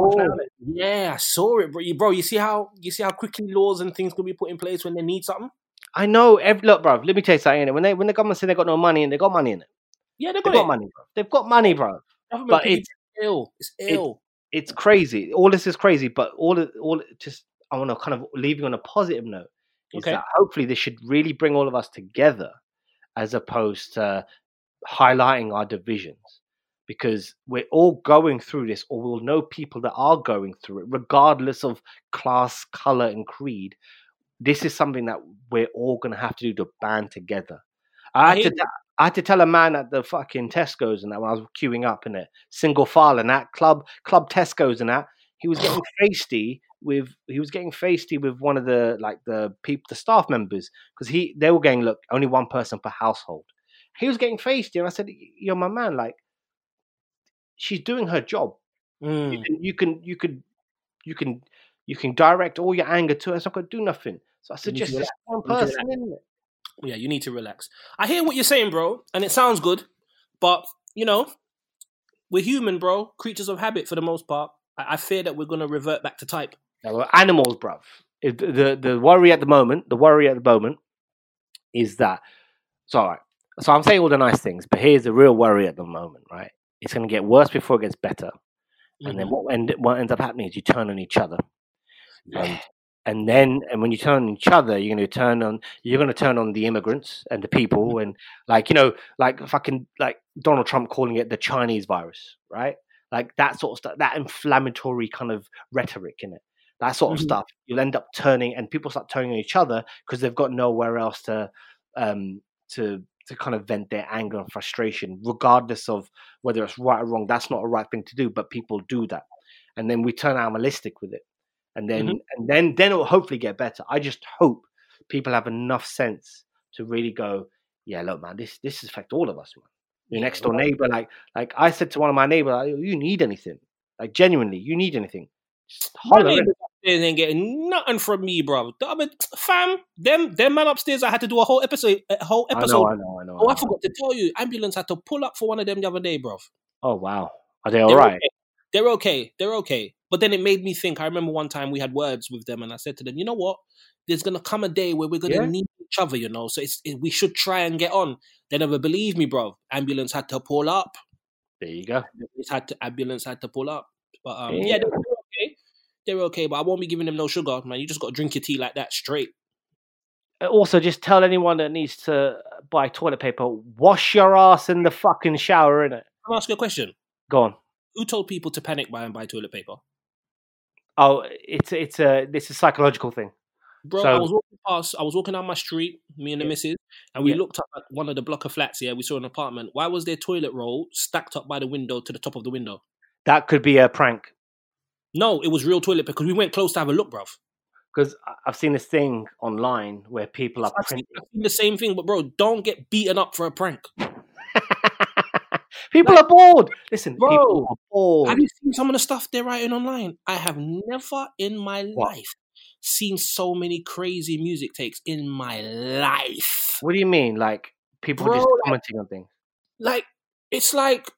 Yeah, I saw it, bro. You, bro, you see how you see how quickly laws and things can be put in place when they need something. I know. Every, look, bro, let me tell you something. When they when the government say they got no money, and they got money in it. Yeah, they got, got money, bro. They've got money, bro. But it's ill. It's ill. It, it's crazy. All this is crazy, but all all just I want to kind of leave you on a positive note. Is okay. That hopefully this should really bring all of us together, as opposed to highlighting our divisions, because we're all going through this, or we'll know people that are going through it, regardless of class, color, and creed. This is something that we're all going to have to do to band together. I, I had to. That. I had to tell a man at the fucking Tesco's and that when I was queuing up in a single file and that club club Tesco's and that he was getting feisty with he was getting feisty with one of the like the people the staff members because he they were going look only one person per household. He was getting feisty and I said, "You're my man, like she's doing her job. Mm. You, can, you can you can you can you can direct all your anger to her. It's not going to do nothing. So I suggest it's one person, isn't it? Yeah, you need to relax. I hear what you're saying, bro, and it sounds good, but you know, we're human, bro. Creatures of habit for the most part. I, I fear that we're going to revert back to type. Now, we're animals, bruv. The, the the worry at the moment, the worry at the moment, is that it's all right. So I'm saying all the nice things, but here's the real worry at the moment, right? It's going to get worse before it gets better, mm-hmm. and then what end, what ends up happening is you turn on each other. Um, And then, and when you turn on each other, you're going to turn on, you're going to turn on the immigrants and the people, and like, you know, like fucking, like Donald Trump calling it the Chinese virus, right? Like that sort of stuff, that inflammatory kind of rhetoric in it, that sort of mm-hmm. stuff. You'll end up turning, and people start turning on each other because they've got nowhere else to, um, to, to kind of vent their anger and frustration, regardless of whether it's right or wrong. That's not a right thing to do, but people do that. And then we turn animalistic with it. And then, mm-hmm. and then, then it will hopefully get better. I just hope people have enough sense to really go, yeah, look, man, this this affects all of us, man. Your next door neighbor, like, like I said to one of my neighbors, like, you need anything, like genuinely, you need anything. Just holler. They ain't getting nothing from me, bro. I mean, fam, them, them man upstairs. I had to do a whole episode, a whole episode. I know, I know, I know. Oh, I, I forgot know. to tell you, ambulance had to pull up for one of them the other day, bro. Oh wow, are they all They're right? Okay. They're okay. They're okay. But then it made me think. I remember one time we had words with them, and I said to them, "You know what? There's gonna come a day where we're gonna yeah. need each other, you know. So it's it, we should try and get on." They never believed me, bro. Ambulance had to pull up. There you go. Ambulance had to, ambulance had to pull up. But um, yeah, yeah they're okay. They're okay. But I won't be giving them no sugar, man. You just got to drink your tea like that straight. Also, just tell anyone that needs to buy toilet paper, wash your ass in the fucking shower, innit? Can I ask you a question? Go on. Who told people to panic buy and buy toilet paper? Oh, it's it's a it's a psychological thing, bro. So, I was walking past. I was walking down my street, me and the yeah. missus, and we yeah. looked up at one of the block of flats. Yeah, we saw an apartment. Why was their toilet roll stacked up by the window to the top of the window? That could be a prank. No, it was real toilet because we went close to have a look, bro. Because I've seen this thing online where people are. I've printing. Seen, I've seen the same thing, but bro, don't get beaten up for a prank. People like, are bored. Listen, bro, people are bored. Have you seen some of the stuff they're writing online? I have never in my what? life seen so many crazy music takes in my life. What do you mean? Like, people bro, just commenting like, on things? Like, it's like,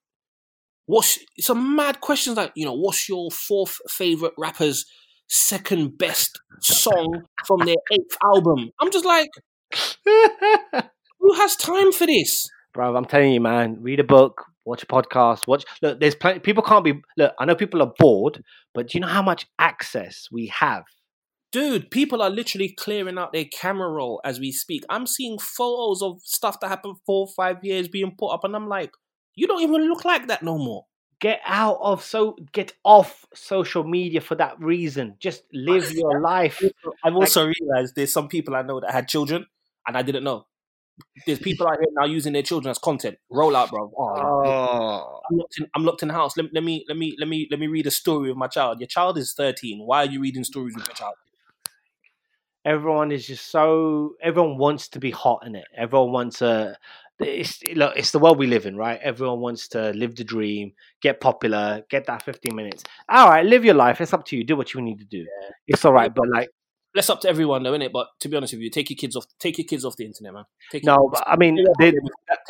what's, it's a mad question. Like, you know, what's your fourth favorite rapper's second best song from their eighth album? I'm just like, who has time for this? Bro, I'm telling you, man, read a book, watch a podcast, watch... Look, there's plenty... People can't be... Look, I know people are bored, but do you know how much access we have? Dude, people are literally clearing out their camera roll as we speak. I'm seeing photos of stuff that happened four or five years being put up, and I'm like, you don't even look like that no more. Get out of... so Get off social media for that reason. Just live your life. I've also like, realised there's some people I know that had children, and I didn't know. There's people out here now using their children as content. Roll out, bro. Oh, oh. I'm, locked in, I'm locked in the house. Let, let me, let me, let me, let me read a story of my child. Your child is thirteen. Why are you reading stories with your child? Everyone is just so. Everyone wants to be hot in it. Everyone wants a. It's, look, it's the world we live in, right? Everyone wants to live the dream, get popular, get that fifteen minutes. All right, live your life. It's up to you. Do what you need to do. Yeah. It's all right, but like. That's up to everyone, though, innit? But to be honest with you, take your kids off. Take your kids off the internet, man. Take no, but I mean, they,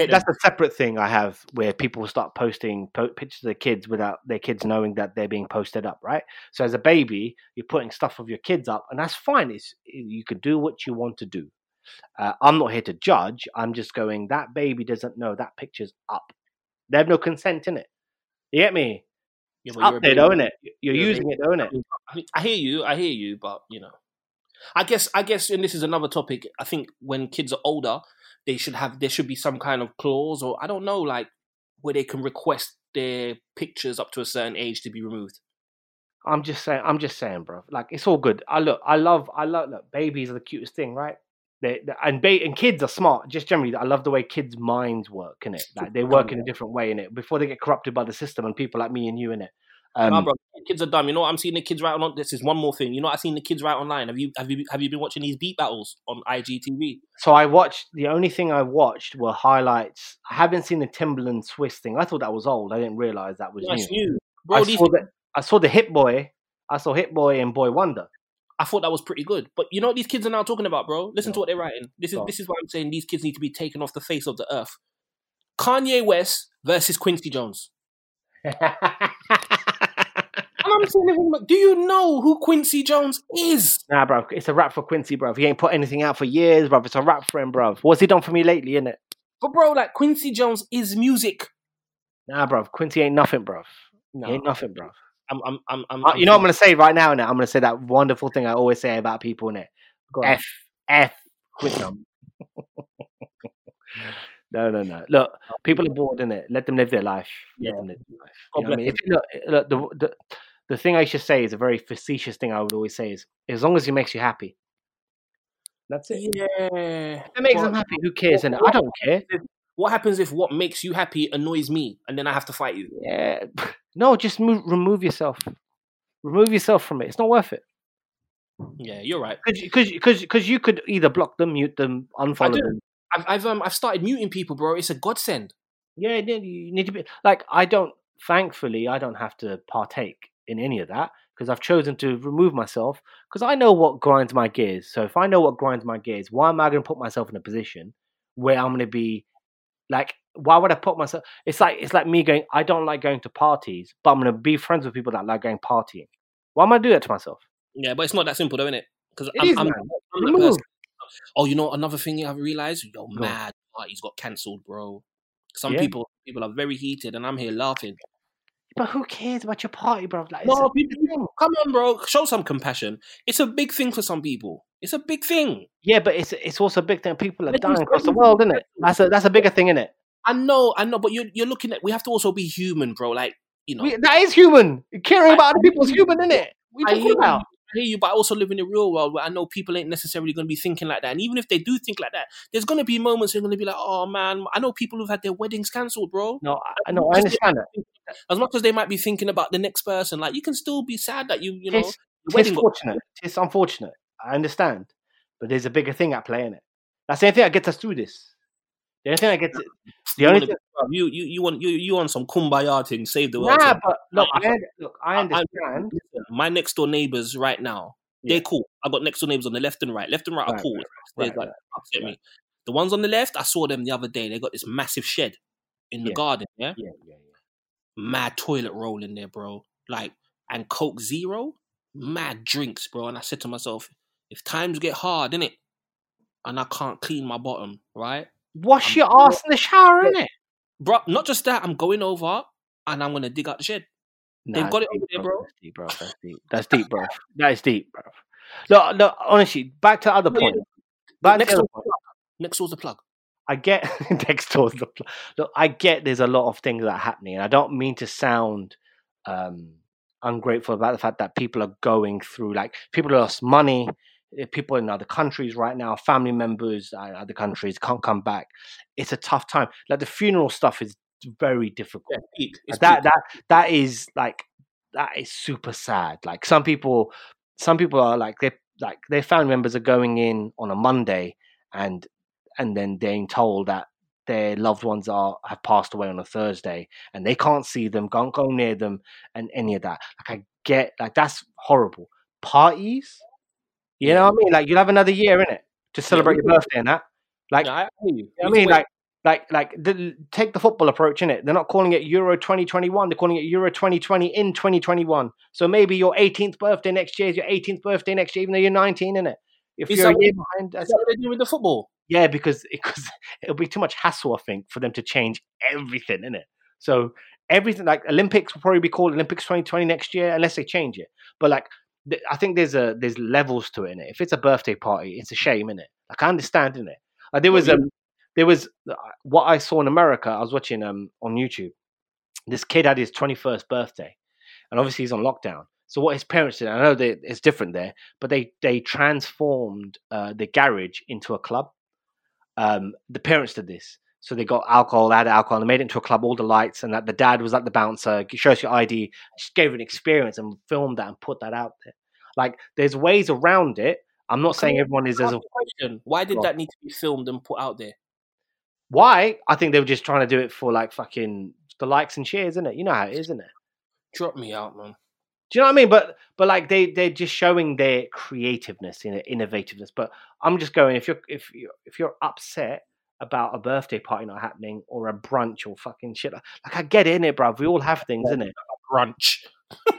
that's a separate thing I have where people start posting po- pictures of their kids without their kids knowing that they're being posted up, right? So as a baby, you're putting stuff of your kids up, and that's fine. It's you can do what you want to do. Uh, I'm not here to judge. I'm just going. That baby doesn't know that picture's up. They have no consent in it. You get me? Yeah, well, up there, though, innit? You're, you're using it, though, innit? I hear you. I hear you, but you know. I guess, I guess, and this is another topic. I think when kids are older, they should have there should be some kind of clause, or I don't know, like where they can request their pictures up to a certain age to be removed. I'm just saying, I'm just saying, bro. Like it's all good. I look, I love, I love. Look, babies are the cutest thing, right? They, they and ba- and kids are smart. Just generally, I love the way kids' minds work in it. Like they work in a different way in it before they get corrupted by the system and people like me and you in it. Um, no, bro, kids are dumb. You know what I'm seeing the kids write on? This is one more thing. You know what I've seen the kids write online? Have you have you have you been watching these beat battles on I G T V? So I watched, the only thing I watched were highlights. I haven't seen the Timberland Swiss thing. I thought that was old. I didn't realise that was yeah, new. new. Bro, I, these saw the, I saw the Hit Boy. I saw Hit Boy and Boy Wonder. I thought that was pretty good. But you know what these kids are now talking about, bro? Listen yeah. to what they're writing. This is Go. This is why I'm saying these kids need to be taken off the face of the earth. Kanye West versus Quincy Jones. And I'm saying, do you know who Quincy Jones is? Nah, bro. It's a rap for Quincy, bro. He ain't put anything out for years, bro. It's a rap for him, bro. What's he done for me lately, innit? But, bro, like, Quincy Jones is music. Nah, bro. Quincy ain't nothing, bro. No. He ain't nothing, bro. I'm, I'm, I'm, I'm, uh, you know what I'm going to say right now, innit? I'm going to say that wonderful thing I always say about people, innit? F, F, quit them. No, no, no. Look, people are bored, innit? Let them live their life. Yeah. Let them live their life. You know what I mean? If, look, look, the, the, the thing I should say is a very facetious thing I would always say is, as long as it makes you happy. That's it. Yeah. If it makes well, them happy, who cares, innit? I don't care. What happens if what makes you happy annoys me and then I have to fight you? Yeah. No, just move, remove yourself. Remove yourself from it. It's not worth it. Yeah, you're right. Because you could either block them, mute them, unfollow them. I've I've um I've started muting people, bro. It's a godsend. Yeah, you need to be like I don't. Thankfully, I don't have to partake in any of that because I've chosen to remove myself because I know what grinds my gears. So if I know what grinds my gears, why am I going to put myself in a position where I'm going to be like? Why would I put myself? It's like it's like me going. I don't like going to parties, but I'm going to be friends with people that like going partying. Why am I doing that to myself? Yeah, but it's not that simple, though, isn't it? Because I'm, I'm, I'm that person. Oh, you know, another thing I've realised? Yo, mad parties got cancelled, bro. Some yeah. people people are very heated and I'm here laughing. But who cares about your party, bro? Like, no, people, come on, bro. Show some compassion. It's a big thing for some people. It's a big thing. Yeah, but it's it's also a big thing. People are dying across the world, isn't it? That's a, that's a bigger thing, isn't it? I know, I know. But you're, you're looking at... We have to also be human, bro. Like, you know... We, that is human. Caring about I, other people's human, isn't it? What are you talking about? I hear you, but I also live in the real world where I know people ain't necessarily going to be thinking like that. And even if they do think like that, there's going to be moments they're going to be like, oh, man, I know people who've had their weddings cancelled, bro. No, I, no, I understand that. As much as they might be thinking about the next person, like, you can still be sad that you, you know. It's, it's fortunate. It's unfortunate. I understand. But there's a bigger thing at play, innit? That's the only thing that gets us through this. The only thing that gets us... The you only thing... Be, you, you, you, want, you, you want some kumbaya thing, save the world. Nah, but look, I, I, look, I understand. I, my next door neighbors right now, yeah. they're cool. I got next door neighbors on the left and right. Left and right, right are cool. Right, they're right, like, right, upset right. me. The ones on the left, I saw them the other day. They got this massive shed in the yeah. garden, yeah? Yeah, yeah, yeah? Mad toilet roll in there, bro. Like, and Coke Zero, mad drinks, bro. And I said to myself, if times get hard, innit, and I can't clean my bottom, right? Wash I'm your cool. ass in the shower, innit? Bro, not just that, I'm going over and I'm going to dig out the shed. Nah, they've got it over there, bro. That's deep, bro. That's deep. That's deep, bro. That is deep, bro. Look, look, honestly, back to the other point. Back next, to the door, next door's the plug. I get, next door's the plug. Look, I get there's a lot of things that are happening. And I don't mean to sound um, ungrateful about the fact that people are going through, like, people lost money. People in other countries right now, family members in other countries can't come back. It's a tough time. Like the funeral stuff is very difficult. Yeah, it's that that that is like that is super sad. Like some people, some people are like they like their family members are going in on a Monday, and and then being told that their loved ones are have passed away on a Thursday, and they can't see them, can't go near them, and any of that. Like I get like that's horrible. Parties. You know what I mean? Like, you'll have another year, innit? To celebrate yeah, your birthday and that. Like, yeah, I, you know I mean? Like, like, like, the, take the football approach, innit? They're not calling it Euro twenty twenty-one. They're calling it Euro twenty twenty in twenty twenty-one. So maybe your eighteenth birthday next year is your eighteenth birthday next year, even though you're nineteen, innit? If is you're that, a year behind... That's what they do with the football. Yeah, because it, cause it'll be too much hassle, I think, for them to change everything, innit? So everything, like, Olympics will probably be called Olympics twenty twenty next year, unless they change it. But, like... I think there's a there's levels to it, innit? If it's a birthday party, it's a shame, innit? Like I understand, innit? Like there was um there was what I saw in America. I was watching um on YouTube. This kid had his twenty-first birthday, and obviously he's on lockdown. So what his parents did, I know they, it's different there, but they they transformed uh, the garage into a club. Um, the parents did this. So they got alcohol, they had alcohol, and they made it into a club, all the lights, and that the dad was like the bouncer, show us your I D, just gave an experience and filmed that and put that out there. Like, there's ways around it. I'm not saying everyone is as a question. Why did that need to be filmed and put out there? Why? I think they were just trying to do it for like fucking the likes and cheers, isn't it? You know how it is, isn't it? Drop me out, man. Do you know what I mean? But but like they they're just showing their creativeness, you know, innovativeness. But I'm just going, if you're if you if you're upset about a birthday party not happening or a brunch or fucking shit, like, like I get it, innit, bruv? We all have things, innit? A brunch.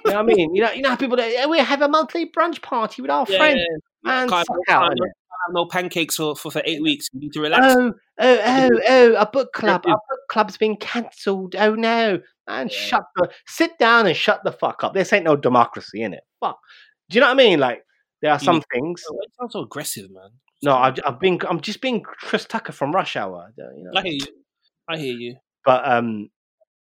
You know what I mean? You know, you know how people do, we have a monthly brunch party with our yeah, friends. Man, can't, suck can't, out, can't have no pancakes for, for, for eight weeks. You need to relax. Oh, oh, oh, oh, a book club. Our book club's been cancelled. Oh, no. Man, yeah. shut the... Sit down and shut the fuck up. This ain't no democracy, innit? Fuck. Do you know what I mean? Like, there are some yeah. things... Oh, it sounds so aggressive, man. No, I've, I've been... I'm just being Chris Tucker from Rush Hour. You know? I hear you. I hear you. But, um...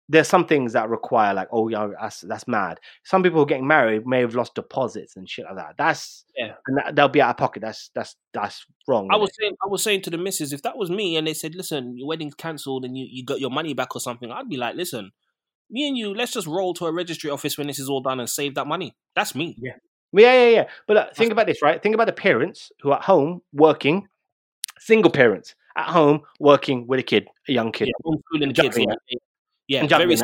there's some things that require like, oh yeah, that's, that's mad. Some people who are getting married may have lost deposits and shit like that. That's yeah, and that, they'll be out of pocket. That's that's that's wrong. I was it? saying, I was saying to the missus, if that was me and they said, listen, your wedding's cancelled and you, you got your money back or something, I'd be like, listen, me and you, let's just roll to a registry office when this is all done and save that money. That's me. Yeah, yeah, yeah, yeah. But uh, think about this, right? Think about the parents who are at home working, single parents at home working with a kid, a young kid. Yeah, Yeah, very serious.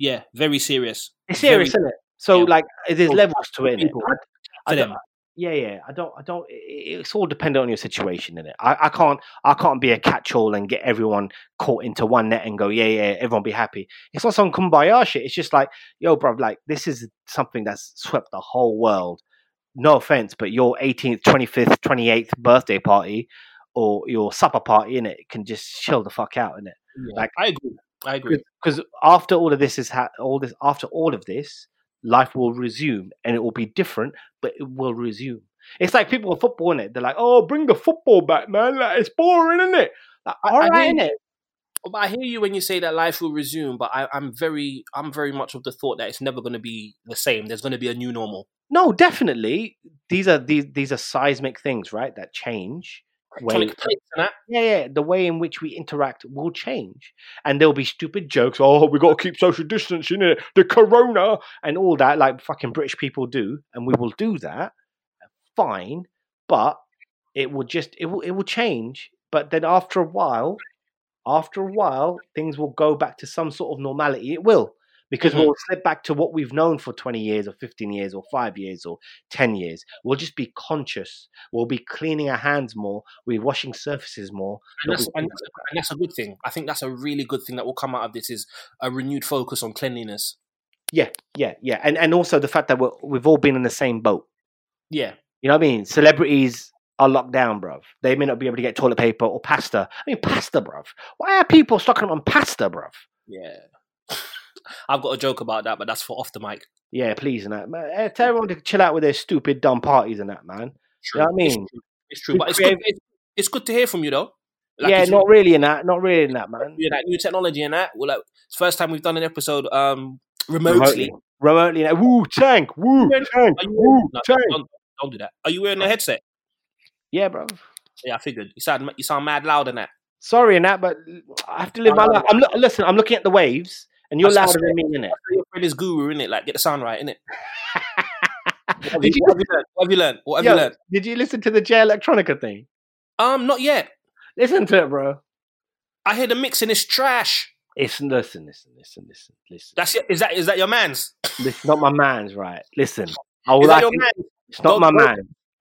yeah, very serious. It's serious, very, isn't it? So, yeah. like, there's levels to it. People, it? I, I don't, yeah, yeah. I don't. I don't. It's all dependent on your situation, isn't it? I, I can't. I can't be a catch-all and get everyone caught into one net and go, yeah, yeah, everyone be happy. It's not some kumbaya shit. It's just like, yo, bruv, like this is something that's swept the whole world. No offense, but your eighteenth, twenty-fifth, twenty-eighth birthday party or your supper party, innit, can just chill the fuck out, innit? Yeah, like, I agree. I agree, because after all of this is ha- all this after all of this, life will resume and it will be different, but it will resume. It's like people with football, in it. They're like, "Oh, bring the football back, man! Like it's boring, isn't it?" Like, all I, right, I hear, innit? But I hear you when you say that life will resume, but I, I'm very, I'm very much of the thought that it's never going to be the same. There's going to be a new normal. No, definitely. These are these these are seismic things, right? That change. Way, yeah, yeah. The way in which we interact will change, and there'll be stupid jokes. Oh, we got to keep social distancing, innit? The corona and all that, like fucking British people do, and we will do that. Fine, but it will just it will it will change. But then after a while, after a while, things will go back to some sort of normality. It will, because mm-hmm. we'll slip back to what we've known for twenty years or fifteen years or five years or ten years. We'll just be conscious. We'll be cleaning our hands more. We'll be washing surfaces more. And that's, and, that's, and that's a good thing. I think that's a really good thing that will come out of this is a renewed focus on cleanliness. Yeah, yeah, yeah. And and also the fact that we're, we've all been in the same boat. Yeah. You know what I mean? Celebrities are locked down, bruv. They may not be able to get toilet paper or pasta. I mean, pasta, bruv. Why are people stocking up on pasta, bruv? Yeah. I've got a joke about that, but that's for off the mic. Yeah, please, and that. Man, tell everyone to chill out with their stupid, dumb parties and that, man. True. You know what I mean? It's true, it's true. But it's good, it's good to hear from you, though. Like, yeah, not really, really in that. Not really in that, man. Yeah, that new technology and that. Well, like, it's the first time we've done an episode um, remotely. Remotely. remotely woo, tank, woo, tank, woo, no, tank. Don't, don't do that. Are you wearing a headset? Yeah, bro. Yeah, I figured. You sound, you sound mad loud in that. Sorry in that, but I have to live my life. I'm lo- listen, I'm looking at the waves. And you're louder than me, innit? Your friend is guru, innit? Like, get the sound right, innit? what, have you, what, have you what have you learned? What have Yo, you learned? Did you listen to the Jay Electronica thing? Um, not yet. Listen to it, bro. I hear the mixing is trash. Listen, listen, listen, listen, listen, listen. That's your, is that is that your man's? It's not my man's, right? Listen, I will. Is that your man's? It's not go, my go, man.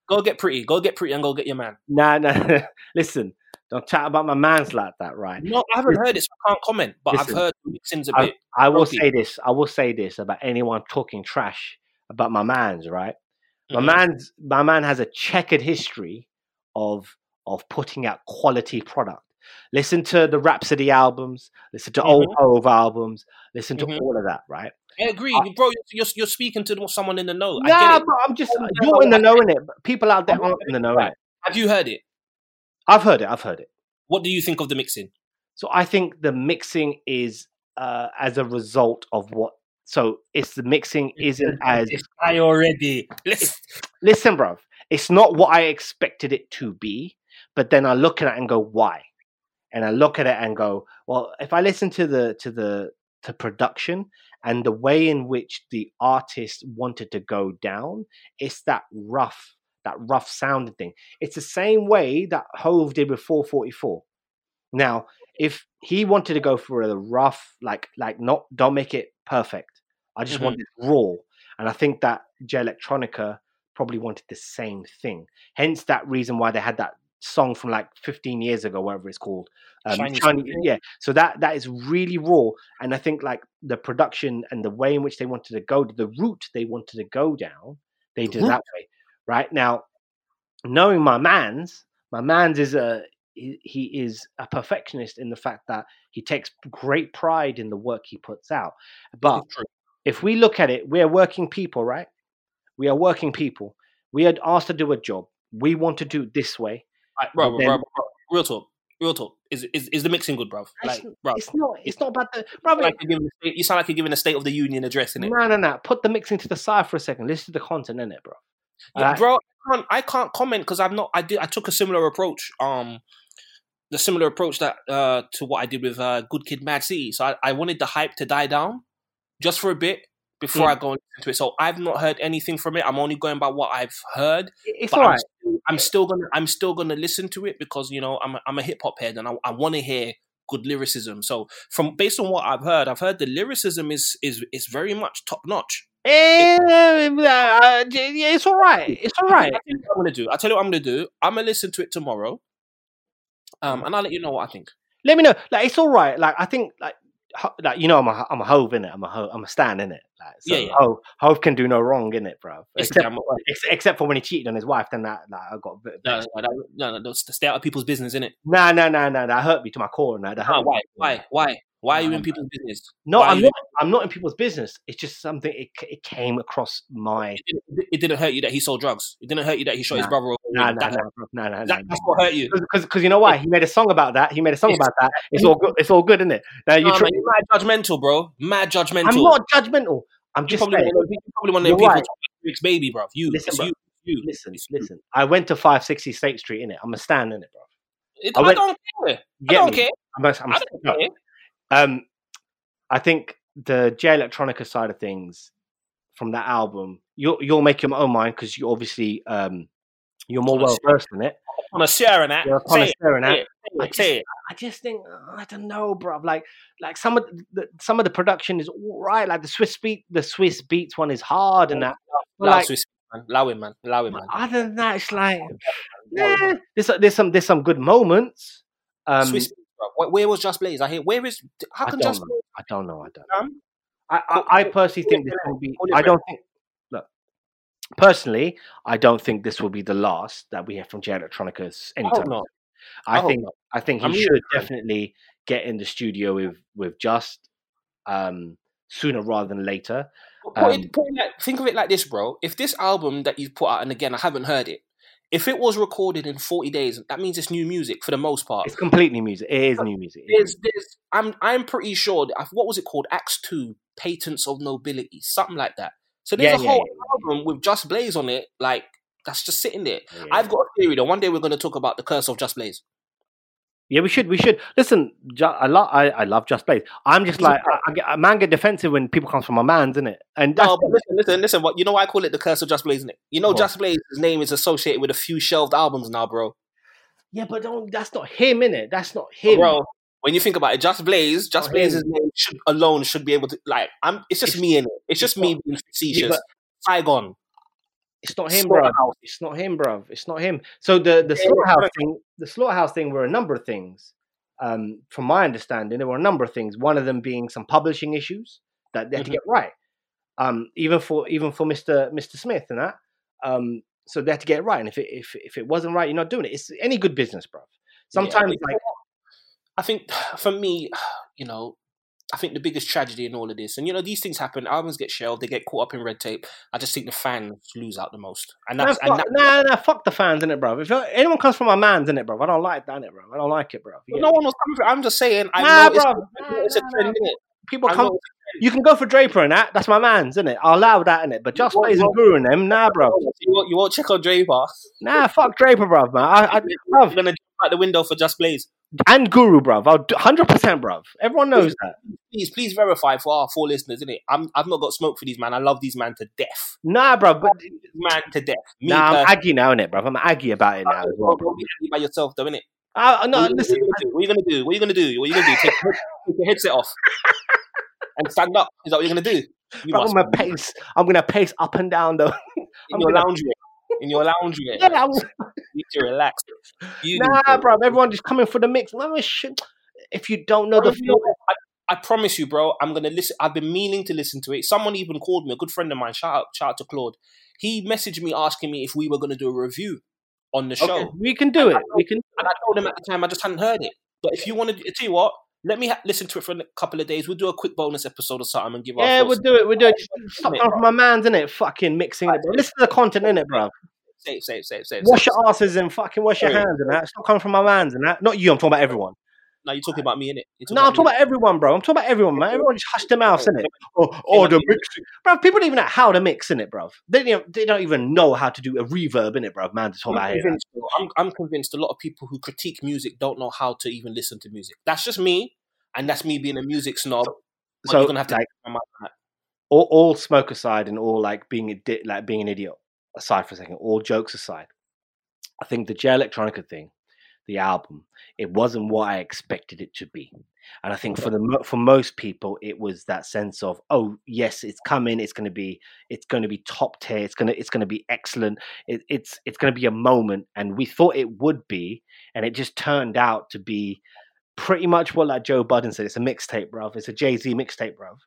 Go get Priti. Go get Priti and go get your man. Nah, nah. Listen. Don't chat about my man's like that, right? No, I haven't heard it, so I can't comment, but listen, I've heard mixings a I, bit. I will say this. I will say this about anyone talking trash about my man's, right? My mm-hmm. man's, my man has a checkered history of of putting out quality product. Listen to the Rhapsody albums. Listen to mm-hmm. old Hove albums. Listen to mm-hmm. all of that, right? I agree, I, bro. You're, you're speaking to someone in the know. Nah, I get it. But I'm just oh, you're in the know, in it. People out there aren't in the know, right? Have you heard it? I've heard it. I've heard it. What do you think of the mixing? So I think the mixing is uh, as a result of what. So it's the mixing isn't as I already listen, listen, bruv. It's not what I expected it to be, but then I look at it and go, why? and I look at it and go, well, if I listen to the to the to production and the way in which the artist wanted to go down, it's that rough, that rough sounding thing. It's the same way that Hove did with four forty-four. Now, if he wanted to go for a rough, like, like not, don't make it perfect. I just mm-hmm. want it raw. And I think that Jay Electronica probably wanted the same thing. Hence that reason why they had that song from like fifteen years ago, whatever it's called. Um, Chinese Chinese, yeah. So that, that is really raw. And I think like the production and the way in which they wanted to go, the route they wanted to go down, they did mm-hmm. that way. Right now, knowing my man's, my man's is a, he, he is a perfectionist in the fact that he takes great pride in the work he puts out. But if we look at it, we are working people, right? We are working people. We are asked to do a job. We want to do it this way. Right, bro, bro, then, bro, bro, bro. Real talk. Real talk. Is is is the mixing good, bruv? Like, bro. It's not. It's not about the. Bro, like you're giving, you sound like you're giving a State of the Union address, innit? No, no, no. Put the mixing to the side for a second. Listen to the content, innit, bro? Yeah, right. Bro, I can't, I can't comment because I'm not. I did. I took a similar approach. Um, the similar approach that uh to what I did with uh Good Kid, Mad City. So I, I wanted the hype to die down just for a bit before mm. I go into it. So I've not heard anything from it. I'm only going by what I've heard. It's alright. I'm still gonna I'm still gonna listen to it because you know I'm a, I'm a hip hop head and I, I want to hear good lyricism. So from based on what I've heard, I've heard the lyricism is is is very much top notch. Eh, uh, it's all right. It's all right. I tell you what I'm gonna do. I tell you what I'm gonna do. I'm gonna listen to it tomorrow, um, and I'll let you know what I think. Let me know. Like it's all right. Like I think like like you know I'm a I'm a Hove innit. I'm a Hove. I'm a stan innit. Like, so yeah, yeah. Hove, Hove can do no wrong, innit, bro? Except, yeah, except for when he cheated on his wife, then that, that I got a bit of no, no, no, no, no, stay out of people's business, innit? Nah, nah, nah, nah, that hurt me to my core, and that hurt. Nah, why, why, why, why are you in people's business? No, why I'm not. In- I'm not in people's business. It's just something. It, it came across my. It didn't, it didn't hurt you that he sold drugs. It didn't hurt you that he shot nah. his brother. Nah, nah, nah, nah, nah. That's what hurt you. Because you know why? He made a song about that. He made a song about that. It's all good. It's all good, isn't it? Now you're nah, trying- mad judgmental, bro. Mad judgmental. I'm not judgmental. I'm just probably, saying, one of, probably one of the people right. Rick's baby, bro. You, listen, bro. you, you. Listen, you. listen. I went to five sixty State Street, innit? I'm a stand, innit, bro? It, I, I went, don't care. I don't me. care. I'm a, I'm a I don't stand, care. No. Um, I think the Jay Electronica side of things from that album, you'll, you'll make your own mind because you obviously um, you're more well versed in it. On a sharing app. You're on a sharing app. I just, I just think oh, I don't know, bro. Like, like some of the some of the production is all right. Like the Swiss beat, the Swiss beats one is hard, and that. Like, Swiss, man. Allow it, man. Allow it, man. Other than that, it's like, yeah. There's there's some there's some good moments. Um, Swiss, bro. Where was Just Blaze? I hear. Where is? How can Just? Blaze? I don't know. I don't. Know. I, I I personally think this will be. I don't think. Personally, I don't think this will be the last that we have from Jay Electronica anytime. Oh, no. I, I think I think he I mean, should definitely get in the studio with with Just um, sooner rather than later. Um, put it, put it like, think of it like this, bro. If this album that you've put out, and again, I haven't heard it. If it was recorded in forty days, that means it's new music for the most part. It's completely music. It is new music. It is. There's, there's, I'm I'm pretty sure. That, what was it called? Acts Two: Patents of Nobility, something like that. So there's yeah, a whole yeah, album yeah. with Just Blaze on it, like that's just sitting there. Yeah. I've got a theory though. One day we're going to talk about the curse of Just Blaze. Yeah, we should. We should listen. Ju- I love. I, I love Just Blaze. I'm just like I, I get, a man get defensive when people come from a man's, isn't it? And that's- no, but listen, listen, listen. What you know? Why I call it the curse of Just Blaze, isn't it? You know, what? Just Blaze's name is associated with a few shelved albums now, bro. Yeah, but don't. That's not him, innit? That's not him, bro. When you think about it, Just Blaze, Just oh, Blaze's name should, alone should be able to like. I'm. It's just it's, me in it. It's just it's me being facetious. Saigon. It's not him, bro. It's not him, bro. It's not him. So the the yeah, slaughterhouse thing, the slaughterhouse thing, were a number of things. Um, from my understanding, there were a number of things. One of them being some publishing issues that they had mm-hmm. to get right. Um, even for even for Mister Mister Smith and that. Um, so they had to get it right. And if it if if it wasn't right, you're not doing it. It's any good business, bro. Sometimes yeah, like. I think for me, you know, I think the biggest tragedy in all of this, and you know, these things happen. Albums get shelved; they get caught up in red tape. I just think the fans lose out the most. And that's nah, and fuck, that's, nah, nah, fuck the fans, innit, bro. If anyone comes from my man's, innit, bro, I don't like that, innit, bro. I don't like it, bro. Yeah. No one was coming for. I'm just saying. I nah, know bro. It's, it's nah, a trend, nah, innit? People I come. Know. You can go for Draper and that. That's my man's, innit? I'll allow that, innit? But Just Blaze and Guru and them, nah, bro. You won't, you won't check on Draper. Nah, fuck Draper, bro, man. I, I love. You're gonna jump out the window for Just Blaze. And Guru, bruv. I'll do one hundred percent, bruv. Everyone knows please, that. Please, please verify for our four listeners, innit? I'm, I've not got smoke for these, man. I love these man to death. Nah, bruv. But... man to death. Me nah, I'm personally. Aggy now, innit, bruv? I'm aggy about it now as well. Don't be aggy by yourself, though, innit? Uh, no, what listen. What are you going to do? What are you going to do? What are you going to do? Take, take your headset off and stand up. Is that what you're going to do? You bruv, I'm going to pace. I'm going to pace up and down, though. In I'm your gonna... loungewear. In your lounge, yeah. Yeah, that was... you need to relax. You nah, bro. Everyone just coming for the mix. No, shit. If you don't know I the feel, I, I promise you, bro. I'm gonna listen. I've been meaning to listen to it. Someone even called me. A good friend of mine. Shout out, shout out to Claude. He messaged me asking me if we were gonna do a review on the show. Okay, we can do and it. I, we can. And I told him at the time I just hadn't heard it. But if you want to, tell you what. Let me ha- listen to it for a couple of days. We'll do a quick bonus episode or something and give our Yeah, we'll do it. We'll do it. Stop down for my man's, innit? Fucking mixing it. Listen to the content, innit, bro? Safe, safe, safe, safe. Wash safe, your asses and fucking wash your yeah. hands and that. Stop coming from my man's and that. Not you, I'm talking about everyone. No, you're talking about me, innit? No, I'm talking me. about everyone, bro. I'm talking about everyone, man. Everyone just hush their mouths, innit? Or, or the mixing. Bro, people don't even know how to mix, innit, bro? They don't, they don't even know how to do a reverb, innit, bro? Man, just talking about it. I'm, I'm convinced a lot of people who critique music don't know how to even listen to music. That's just me, and that's me being a music snob. So, you're gonna have to like, all, all smoke aside and all like being a di- like being an idiot aside for a second, all jokes aside, I think the Jay Electronica thing, the album, it wasn't what I expected it to be. And I think for the for most people, it was that sense of, oh yes, it's coming, it's going to be, it's going to be top tier, it's going to, it's going to be excellent, it, it's, it's going to be a moment, and we thought it would be, and it just turned out to be pretty much what like Joe Budden said. It's a mixtape, bruv. It's a Jay-Z mixtape, bruv.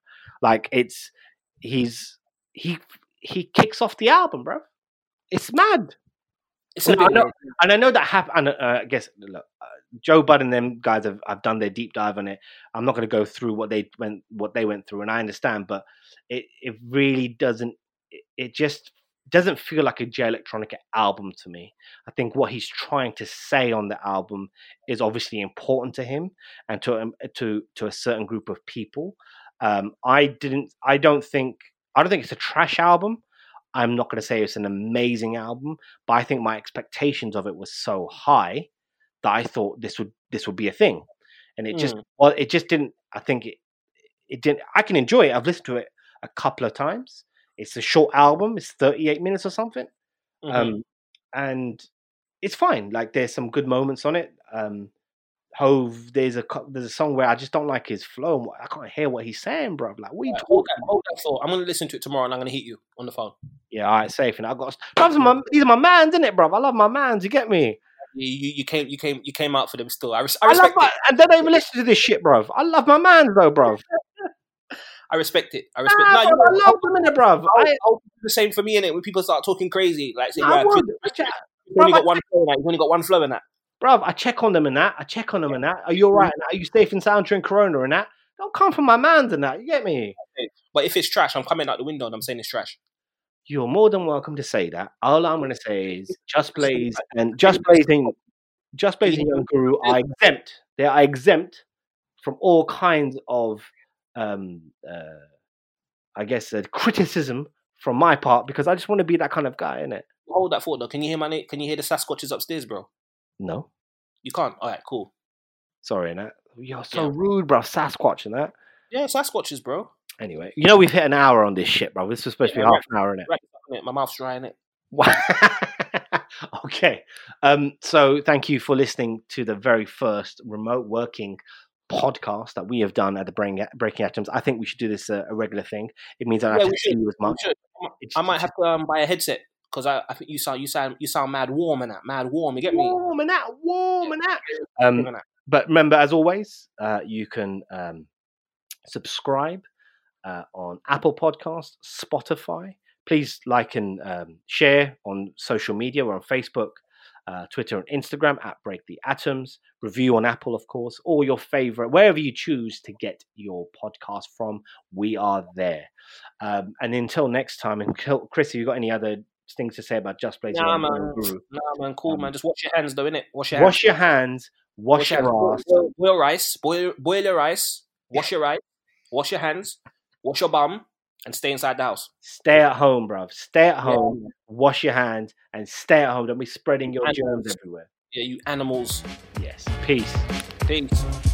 Like it's, he's he he kicks off the album, bruv. It's mad. It's and, I know, and I know that happened. Uh, I guess look, uh, Joe Budden and them guys have, have done their deep dive on it. I'm not going to go through what they went what they went through, and I understand, but it, it really doesn't. It, it just doesn't feel like a Jay Electronica album to me. I think what he's trying to say on the album is obviously important to him and to um, to to a certain group of people. Um, I didn't. I don't think. I don't think it's a trash album. I'm not going to say it's an amazing album, but I think my expectations of it was so high that I thought this would this would be a thing, and it mm. just well, it just didn't. I think it it didn't. I can enjoy it. I've listened to it a couple of times. It's a short album. It's thirty-eight minutes or something, mm-hmm. um, and it's fine. Like there's some good moments on it. Um, Hove, there's a there's a song where I just don't like his flow. I can't hear what he's saying, bro. Like, what are you right, talking hold that, about? Hold that thought. I'm going to listen to it tomorrow and I'm going to hit you on the phone. Yeah, all right, safe. And I got these are my, these are my mans, isn't it, bro? I love my mans. You get me? You, you, you came you came you came out for them still. I, res- I respect I love it. My, and they don't even listen to this shit, bro. I love my mans though, bro. I respect it. I respect. Nah, no, bro, you, I love them, innit, bro. I, I, I'll do the same for me, innit. When people start talking crazy, like, say, nah, yeah, bro, you've only got one flow in that. You've only got one flow in that. Bruv, I check on them and that. I check on them and that. Are you all right? Are you safe and sound during Corona and that? Don't come from my man's and that. You get me? But if it's trash, I'm coming out the window and I'm saying it's trash. You're more than welcome to say that. All I'm going to say is Just Blaze and Just Blazing, Just Blazing Young Guru are exempt. They are exempt from all kinds of, um, uh, I guess, uh, criticism from my part because I just want to be that kind of guy, innit? Hold that thought though. Can you hear my name? Can you hear the Sasquatches upstairs, bro? No. You can't? All right, cool. Sorry, Nat. You're so yeah. rude, bro. Sasquatch and that. Yeah, Sasquatches, bro. Anyway, you know we've hit an hour on this shit, bro. This was supposed yeah, to be right, half an hour, innit? Right, right, my mouth's dry, innit? Okay. Um, so thank you for listening to the very first remote working podcast that we have done at the Breaking Atoms. I think we should do this uh, a regular thing. It means I don't yeah, have to see you as much. I might have to um, buy a headset. Because I, I think you sound you sound you sound mad warm and that mad warm. You get me? Warm and that warm and that. Um, but remember, as always, uh, you can um, subscribe uh, on Apple Podcasts, Spotify. Please like and um, share on social media. We're on Facebook, uh, Twitter, and Instagram at Break the Atoms. Review on Apple, of course, or your favorite, wherever you choose to get your podcast from. We are there. Um, and until next time, and Chris, have you got any other things to say about Just Blaze? Nah, man. Guru. Nah, man. Cool, um, man. Just wash your hands, though, innit? Wash your hands. Wash your hands. Wash, wash your hands. ass. Boil, boil rice. Boil, boil your rice. Wash your rice. Wash your hands. Wash your bum. And stay inside the house. Stay at home, bruv. Stay at home. Yeah. Wash your hands. And stay at home. Don't be spreading your animals. germs everywhere. Yeah, you animals. Yes. Peace. Peace.